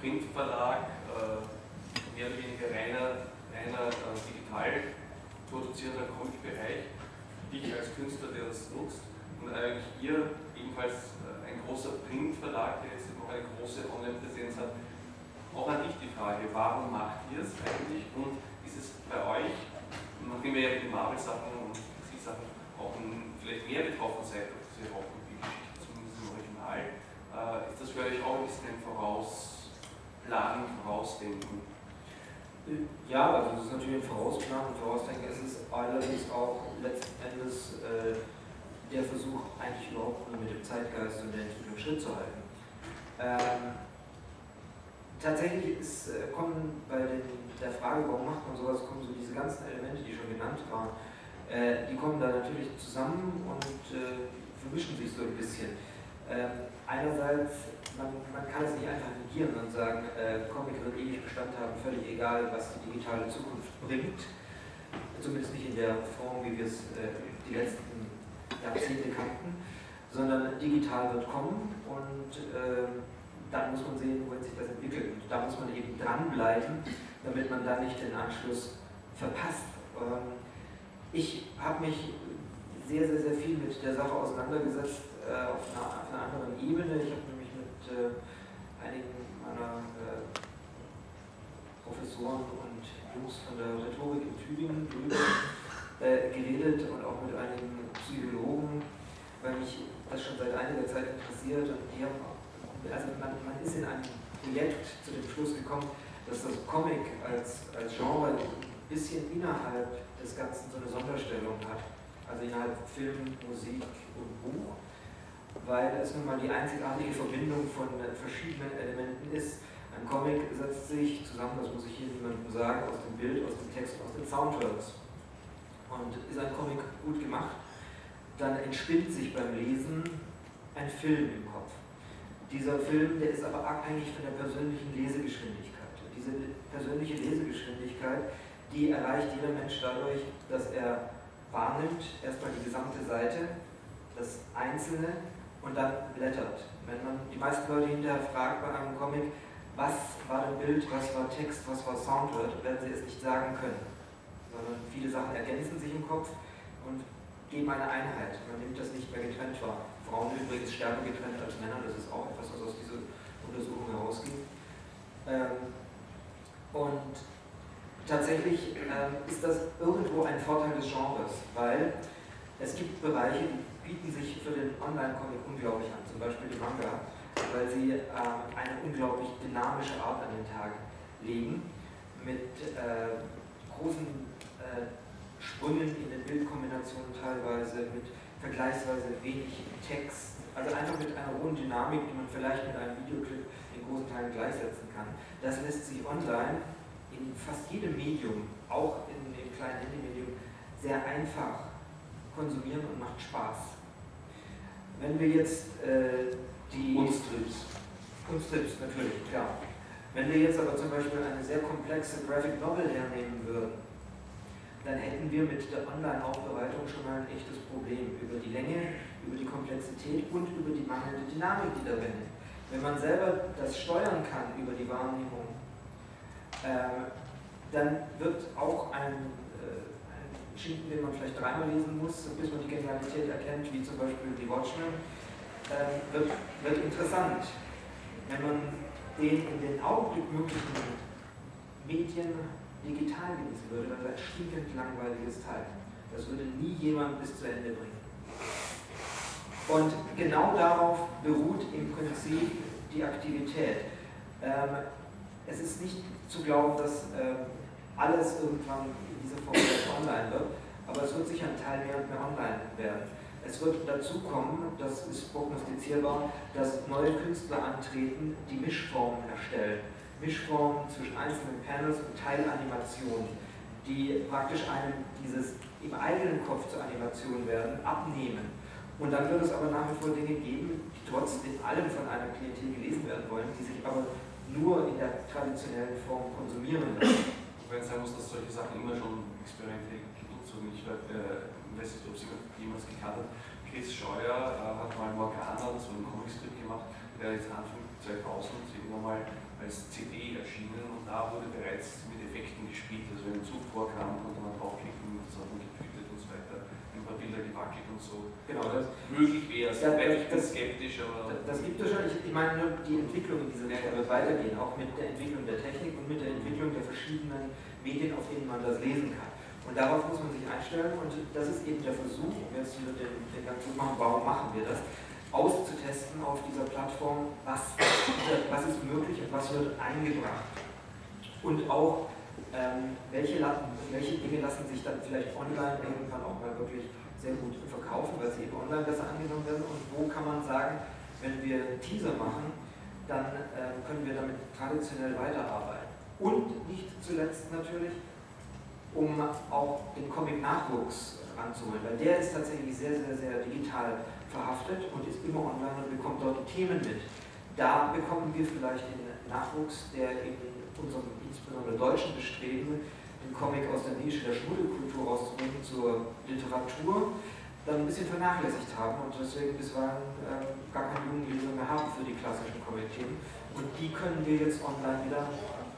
Printverlag, mehr oder weniger reiner digital produzierender Comic-Bereich, dich als Künstler, der das nutzt, und eigentlich ihr ebenfalls ein großer Printverlag, der jetzt noch eine große Online-Präsenz hat. Auch an dich die Frage, warum macht ihr es eigentlich, und ist es bei euch, nachdem wir ja mit Marvel-Sachen und DC-Sachen auch vielleicht mehr betroffen seid, als ihr auch mit die Geschichte, zumindest im Original, ist das für euch auch ein bisschen ein Vorausplanen, Vorausdenken? Ja, also das ist natürlich ein Vorausplanen, Vorausdenken. Es ist allerdings auch letzten Endes der Versuch, eigentlich überhaupt nur mit dem Zeitgeist und der Entwicklung Schritt zu halten. Tatsächlich kommen bei der Frage, warum macht man sowas, kommen so diese ganzen Elemente, die schon genannt waren, die kommen da natürlich zusammen und vermischen sich so ein bisschen. Einerseits, man kann es nicht einfach negieren und sagen, Comic wird ewig Bestand haben, völlig egal, was die digitale Zukunft bringt. zumindest nicht in der Form, wie wir es die letzten Jahrzehnte kannten, sondern digital wird kommen und dann muss man sehen, wohin sich das entwickelt. Und da muss man eben dranbleiben, damit man da nicht den Anschluss verpasst. Ich habe mich sehr, sehr, sehr viel mit der Sache auseinandergesetzt auf einer anderen Ebene. Ich habe nämlich mit einigen meiner Professoren und Jungs von der Rhetorik in Tübingen drüber geredet und auch mit einigen Psychologen, weil mich das schon seit einiger Zeit interessiert. Und die haben, also man ist in einem Projekt zu dem Schluss gekommen, dass das Comic als Genre ein bisschen innerhalb des Ganzen so eine Sonderstellung hat, also innerhalb Film, Musik und Buch, weil es nun mal die einzigartige Verbindung von verschiedenen Elementen ist. Ein Comic setzt sich zusammen, das muss ich hier niemandem sagen, aus dem Bild, aus dem Text, aus den Soundtracks. Und ist ein Comic gut gemacht, dann entspinnt sich beim Lesen ein Film im Kopf. Dieser Film, der ist aber abhängig von der persönlichen Lesegeschwindigkeit. Und diese persönliche Lesegeschwindigkeit, die erreicht jeder Mensch dadurch, dass er wahrnimmt, erstmal die gesamte Seite, das Einzelne und dann blättert. Wenn man die meisten Leute hinterher fragt bei einem Comic, was war ein Bild, was war Text, was war Soundtrack, werden sie es nicht sagen können. Sondern viele Sachen ergänzen sich im Kopf und geben eine Einheit. Man nimmt das nicht mehr getrennt wahr. Frauen übrigens stärker getrennt als Männer, das ist auch etwas, was aus dieser Untersuchung herausgeht. Und tatsächlich ist das irgendwo ein Vorteil des Genres, weil es gibt Bereiche, die bieten sich für den Online-Comic unglaublich an, zum Beispiel die Manga, weil sie eine unglaublich dynamische Art an den Tag legen, mit großen Sprüngen in den Bildkombinationen teilweise, mit vergleichsweise wenig Text, also einfach mit einer hohen Dynamik, die man vielleicht mit einem Videoclip in großen Teilen gleichsetzen kann. Das lässt sich online in fast jedem Medium, auch in dem kleinen Handy-Medium, sehr einfach konsumieren und macht Spaß. Wenn wir jetzt die Kunsttrips natürlich, klar. Wenn wir jetzt aber zum Beispiel eine sehr komplexe Graphic Novel hernehmen würden, dann hätten wir mit der Online-Aufbereitung schon mal ein echtes Problem über die Länge, über die Komplexität und über die mangelnde Dynamik, die darin ist. Wenn man selber das steuern kann über die Wahrnehmung, dann wird auch ein Schinken, den man vielleicht dreimal lesen muss, bis man die Genialität erkennt, wie zum Beispiel die Watchmen, wird interessant. Wenn man den in den Augenblick möglichen Medien digital lesen würde, dann wäre ein stinkend langweiliges Teil. Das würde nie jemand bis zu Ende bringen. Und genau darauf beruht im Prinzip die Aktivität. Es ist nicht zu glauben, dass alles irgendwann in dieser Form online wird, aber es wird sicher ein Teil mehr und mehr online werden. Es wird dazu kommen, das ist prognostizierbar, dass neue Künstler antreten, die Mischformen erstellen. Mischformen zwischen einzelnen Panels und Teilanimationen, die praktisch einem dieses im eigenen Kopf zur Animation werden, abnehmen. Und dann wird es aber nach wie vor Dinge geben, die trotzdem allem von einer Klientel gelesen werden wollen, die sich aber nur in der traditionellen Form konsumieren lassen. Wobei es sein muss, dass solche Sachen immer schon Experimente genutzt wurden. Ich weiß nicht, ob sie jemals gekannt hat. Chris Scheuer hat mal Morgana so einen Comicstrip gemacht, der jetzt Anfang 2000 irgendwann mal als CD erschienen und da wurde bereits mit Effekten gespielt. Also wenn ein Zug vorkam, konnte man draufklicken und das hat man getütet und so weiter. Ein paar Bilder gewackelt und so. Genau, das möglich wäre es. Ich bin skeptisch, aber. Das gibt es schon. Ich meine nur, die Entwicklung in dieser Welt wird weitergehen, auch mit der Entwicklung der Technik und mit der Entwicklung der verschiedenen Medien, auf denen man das lesen kann. Und darauf muss man sich einstellen und das ist eben der Versuch, um jetzt wieder den ganzen machen, warum machen wir das, auszutesten auf dieser Plattform, was ist möglich und was wird eingebracht. Und auch, welche Dinge lassen sich dann vielleicht online irgendwann auch mal wirklich sehr gut verkaufen, weil sie eben online besser angenommen werden. Und wo kann man sagen, wenn wir einen Teaser machen, dann können wir damit traditionell weiterarbeiten. Und nicht zuletzt natürlich, um auch den Comic-Nachwuchs ranzuholen, weil der ist tatsächlich sehr, sehr, sehr digital verhaftet und ist immer online und bekommt dort die Themen mit. Da bekommen wir vielleicht den Nachwuchs, der in unserem insbesondere deutschen Bestreben den Comic aus der Nische der Schmuddelkultur rauszubringen zur Literatur, dann ein bisschen vernachlässigt haben und deswegen bisweilen gar keine jungen Leser mehr haben für die klassischen Comic-Themen. Und die können wir jetzt online wieder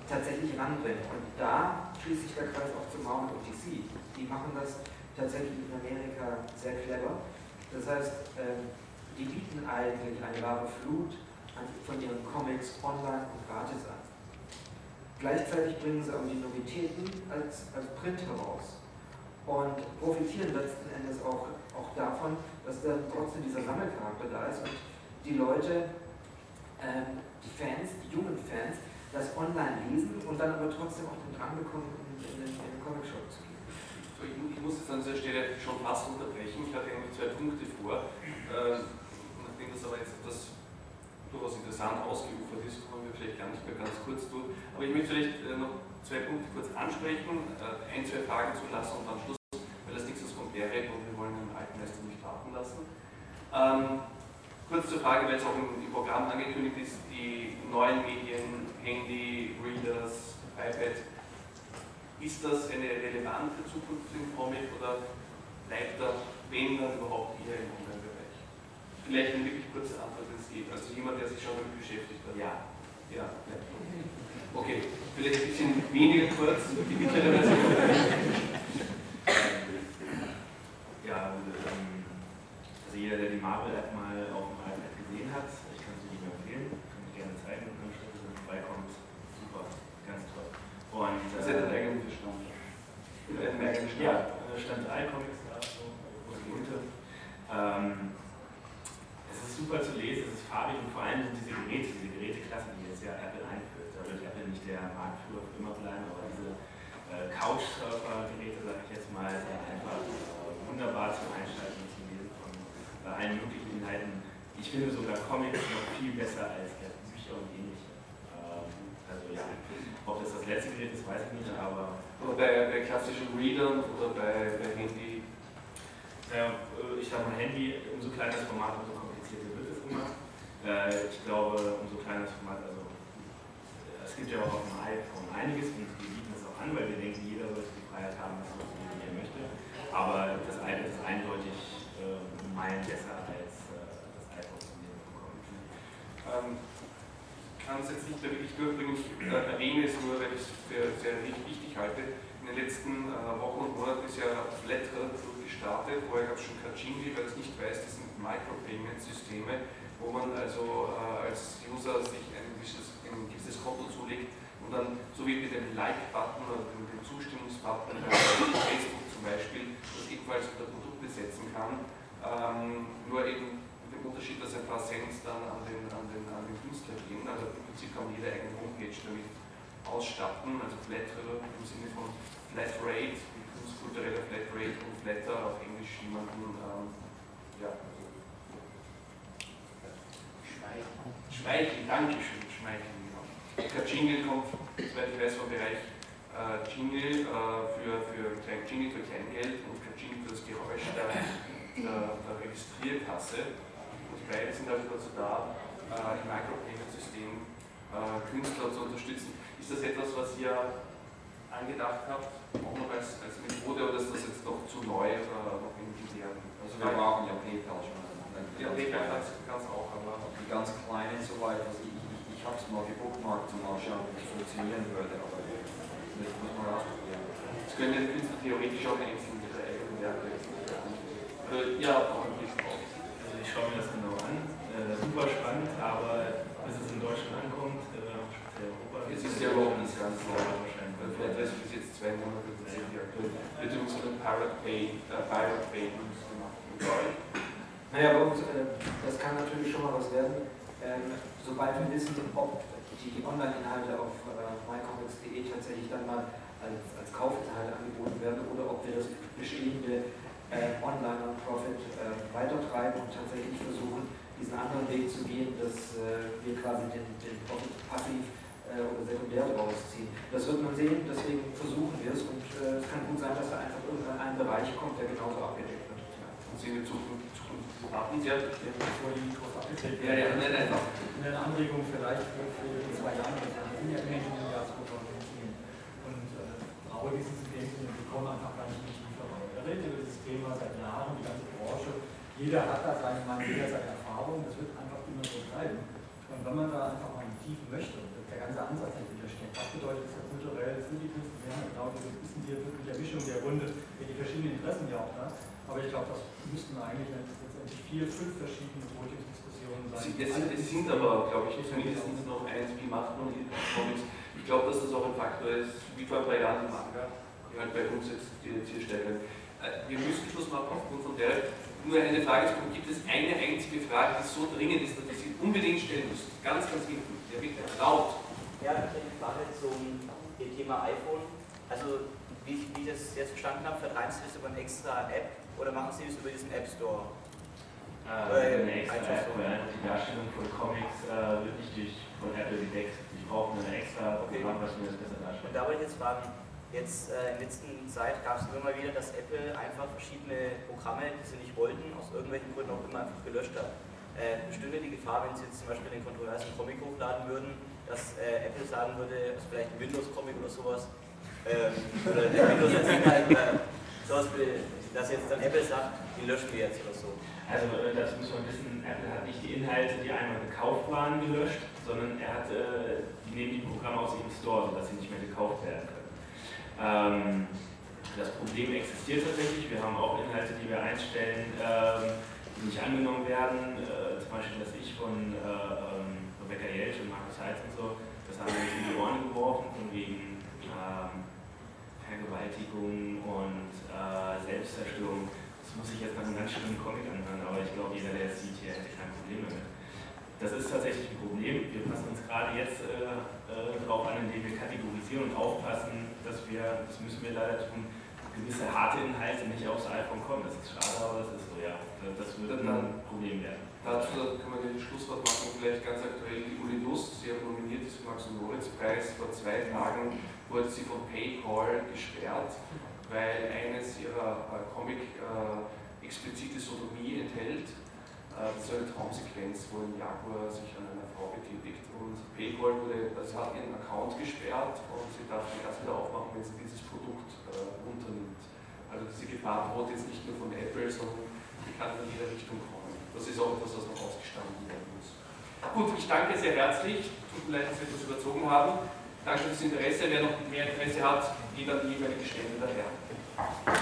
tatsächlich ranbringen. Und da schließt sich der Kreis auch zu Marvel und DC. Die machen das tatsächlich in Amerika sehr clever. Das heißt, die bieten eigentlich eine wahre Flut von ihren Comics online und gratis an. Gleichzeitig bringen sie aber die Novitäten als Print heraus. Und profitieren letzten Endes auch davon, dass dann trotzdem dieser Sammelcharakter da ist und die Leute, die Fans, die jungen Fans, das online lesen und dann aber trotzdem auch den Drang bekommen, in den Comicshop zu gehen. So, ich muss jetzt an dieser Stelle schon fast unterbrechen. Ich hatte eigentlich zwei Punkte vor. Nachdem das aber jetzt etwas durchaus interessant ausgeufert ist, kommen wir vielleicht gar nicht mehr ganz kurz durch. Aber ich möchte vielleicht noch zwei Punkte kurz ansprechen, ein, zwei Fragen zu lassen und dann Schluss. Und wir wollen den alten Meister nicht warten lassen. Kurz zur Frage, weil es auch im Programm angekündigt ist, die neuen Medien, Handy, Readers, iPad, ist das eine relevante Zukunft im Comic oder bleibt da, wenn dann überhaupt eher im Online-Bereich? Vielleicht eine wirklich kurze Antwort, wenn es geht. Also jemand, der sich schon damit beschäftigt hat. Ja. Ja. Okay, vielleicht ein bisschen weniger kurz, die mittlere Version. Ja, und, also jeder, der die Marvel App mal auf dem iPad gesehen hat, ich kann sie nicht empfehlen, kann ich gerne zeigen, wenn man vorbeikommt. Super, ganz toll. Und das ist der eigene Stand. Ja, Stand Comicstars.de, große Minute. Es ist super zu lesen, es ist farbig und vor allem sind diese Geräteklasse, die jetzt ja Apple einführt. Da wird Apple nicht der Marktführer für immer bleiben, aber diese Couch-Surfer-Geräte, sage ich jetzt mal, sind einfach wunderbar zum Einschalten und zum Lesen von allen möglichen Inhalten. Ich finde sogar Comics noch viel besser als Bücher und ähnliche. Also ja, ob das das letzte Gerät ist, weiß ich nicht, aber... Oder bei klassischen Readern oder bei Handy? Ja, ich sag mal Handy, umso kleiner das Format, umso komplizierter wird es immer. Ich glaube, umso kleiner das Format, also es gibt ja auch auf dem iPhone einiges und die bieten das auch an, weil wir denken, jeder sollte die Freiheit haben, was er lesen möchte. Aber das eine ist eindeutig mein besser als das iPhone zu mir bekommen. Ich kann es jetzt nicht mehr wirklich durchbringen, ich erwähne es nur, weil ich es für sehr wichtig halte. In den letzten Wochen und Monaten ist ja Flattr gestartet, vorher gab es schon Kachingle, wer es nicht weiß, das sind Micropayment-Systeme, wo man also als User sich ein gewisses Konto zulegt und dann, so wie mit dem Like-Button oder mit dem Zustimmungs-Button bei Facebook zum Beispiel, das ebenfalls unter Produkte setzen kann, nur eben mit dem Unterschied, dass ein paar Cent dann an den Künstler gehen, also im Prinzip kann man jede eigene Homepage damit ausstatten, also Flattr im Sinne von Flat Rate, kultureller Flat Rate und Flattr auf Englisch jemanden, ja. Schmeicheln, Dankeschön, Schmeicheln, genau. Kachingle kommt, soweit ich weiß, vom Bereich Jingle für Kleingeld und Kachingle für das Geräusch der Registrierkasse. Und beide sind also dazu da, im Micropayment-System Künstler zu unterstützen. Ist das etwas, was ihr angedacht habt, auch noch als Methode, oder ist das jetzt noch zu neu oder noch in den Jahren? Also wir brauchen ja PayPal schon. Ja, PayPal kann es auch, aber die ganz kleinen soweit, also ich habe es mal gebookmarkt, um mal schauen, wie es funktionieren würde, aber das muss man ausprobieren. Das können die Künstler theoretisch auch einzeln mit der eigenen Werke. Ja, auch ein bisschen aus. Also ich schaue mir das genau an, super spannend, aber bis es in Deutschland ankommt, speziell Europa. Jetzt ist ja überhaupt nicht ganz klar wahrscheinlich. Vielleicht ist es jetzt 2 Monate, beziehungsweise Pirate Bay gemacht. Naja, bei uns, das kann natürlich schon mal was werden. Sobald wir wissen, ob die Online-Inhalte auf mycomics.de tatsächlich dann mal als Kaufinhalte angeboten werden oder ob wir das bestehende Online-Non-Profit weitertreiben und tatsächlich versuchen, diesen anderen Weg zu gehen, dass wir quasi den Profit passiv oder sekundär daraus ziehen. Das wird man sehen, deswegen versuchen wir es und es kann gut sein, dass da einfach irgendwann ein Bereich kommt, der genauso abgedeckt wird. Ja. Und sehen wir Abend, ja. Bevor die Mikros abgezählt werden. Ja, nein. Eine Anregung vielleicht für 2 Jahre, das ist ja im Jahr 2010. Und Aber dieses System bekommen einfach gar nicht mehr tiefer. Wir reden über dieses Thema seit Jahren, die ganze Branche. Jeder hat da seine Meinung, jeder seine Erfahrung, das wird einfach immer so bleiben. Und wenn man da einfach mal tief möchte, der ganze Ansatz dahinter steckt, was bedeutet das jetzt kulturell für die Künstler? Wir haben genau dieses bisschen hier wirklich der Mischung der Runde, die verschiedenen Interessen ja auch da. Aber ich glaube, das müssten eigentlich letztendlich 4, 5 verschiedene Podiumsdiskussionen sein. Es sind aber, glaube ich, mindestens noch eins, wie macht man die Comics? Ich glaube, dass das auch ein Faktor ist, wie vor ein paar Jahren im Manga, die halt bei uns jetzt die Zielstelle. Wir müssen Schluss machen aufgrund von der. Nur eine Frage, gibt es eine einzige Frage, die so dringend ist, dass ich sie unbedingt stellen muss? Ganz, ganz wichtig. Ja, bitte. Laut. Ja, ich habe eine Frage zum Thema iPhone. Also, wie ich das jetzt verstanden habe, vertreiben Sie das über eine extra App oder machen Sie das über diesen App Store? Eine extra App, weil die Darstellung von Comics wird nicht von Apple gedeckt. Ich brauche eine extra Programm, was mir das besser darstellt. Und da wollte ich jetzt fragen, jetzt in letzter Zeit gab es immer mal wieder, dass Apple einfach verschiedene Programme, die sie nicht wollten, aus irgendwelchen Gründen auch immer einfach gelöscht hat. Bestünde die Gefahr, wenn sie jetzt zum Beispiel den kontroversen Comic hochladen würden, dass Apple sagen würde, also vielleicht ein Windows-Comic oder sowas, oder der Windows jetzt sowas, dass jetzt dann Apple sagt, die löschen wir jetzt oder so. Also das muss man wissen, Apple hat nicht die Inhalte, die einmal gekauft waren, gelöscht, sondern er hat, die nehmen die Programme aus ihrem Store, sodass sie nicht mehr gekauft werden können. Das Problem existiert tatsächlich. Wir haben auch Inhalte, die wir einstellen, die nicht angenommen werden. Zum Beispiel, dass ich von Rebecca Yeltsch und Markus Heitz und so, das haben wir uns in die Ohren geworfen, von wegen Vergewaltigung und Selbstzerstörung. Das muss ich jetzt nach einem ganz schönen Comic anhören, aber ich glaube, jeder, der es sieht, hier hätte kein Problem damit. Das ist tatsächlich ein Problem. Wir passen uns gerade jetzt darauf an, indem wir kategorisieren und aufpassen, dass wir, das müssen wir leider tun, gewisse harte Inhalte nicht aufs iPhone kommen. Das ist schade, aber das ist so, ja. Das würde dann ein Problem werden. Dazu kann man den Schlusswort machen, vielleicht ganz aktuell die Uli Lust, sie hat nominiert ist für Max und Moritz-Preis. Vor 2 Tagen wurde sie von PayPal gesperrt, weil eines ihrer Comic explizite Sodomie enthält. Das ist eine Traumsequenz, wo ein Jaguar sich an einer Frau betätigt und PayPal wurde, das hat ihren Account gesperrt und sie darf den erst wieder aufmachen, wenn sie dieses Produkt unternimmt. Also diese Gefahr droht jetzt nicht nur von Apple, sondern die kann in jeder Richtung kommen. Das ist auch etwas, was noch ausgestanden werden muss. Gut, ich danke sehr herzlich. Tut mir leid, dass wir das überzogen haben. Danke fürs Interesse. Wer noch mehr Interesse hat, geht an die jeweilige Stelle daher.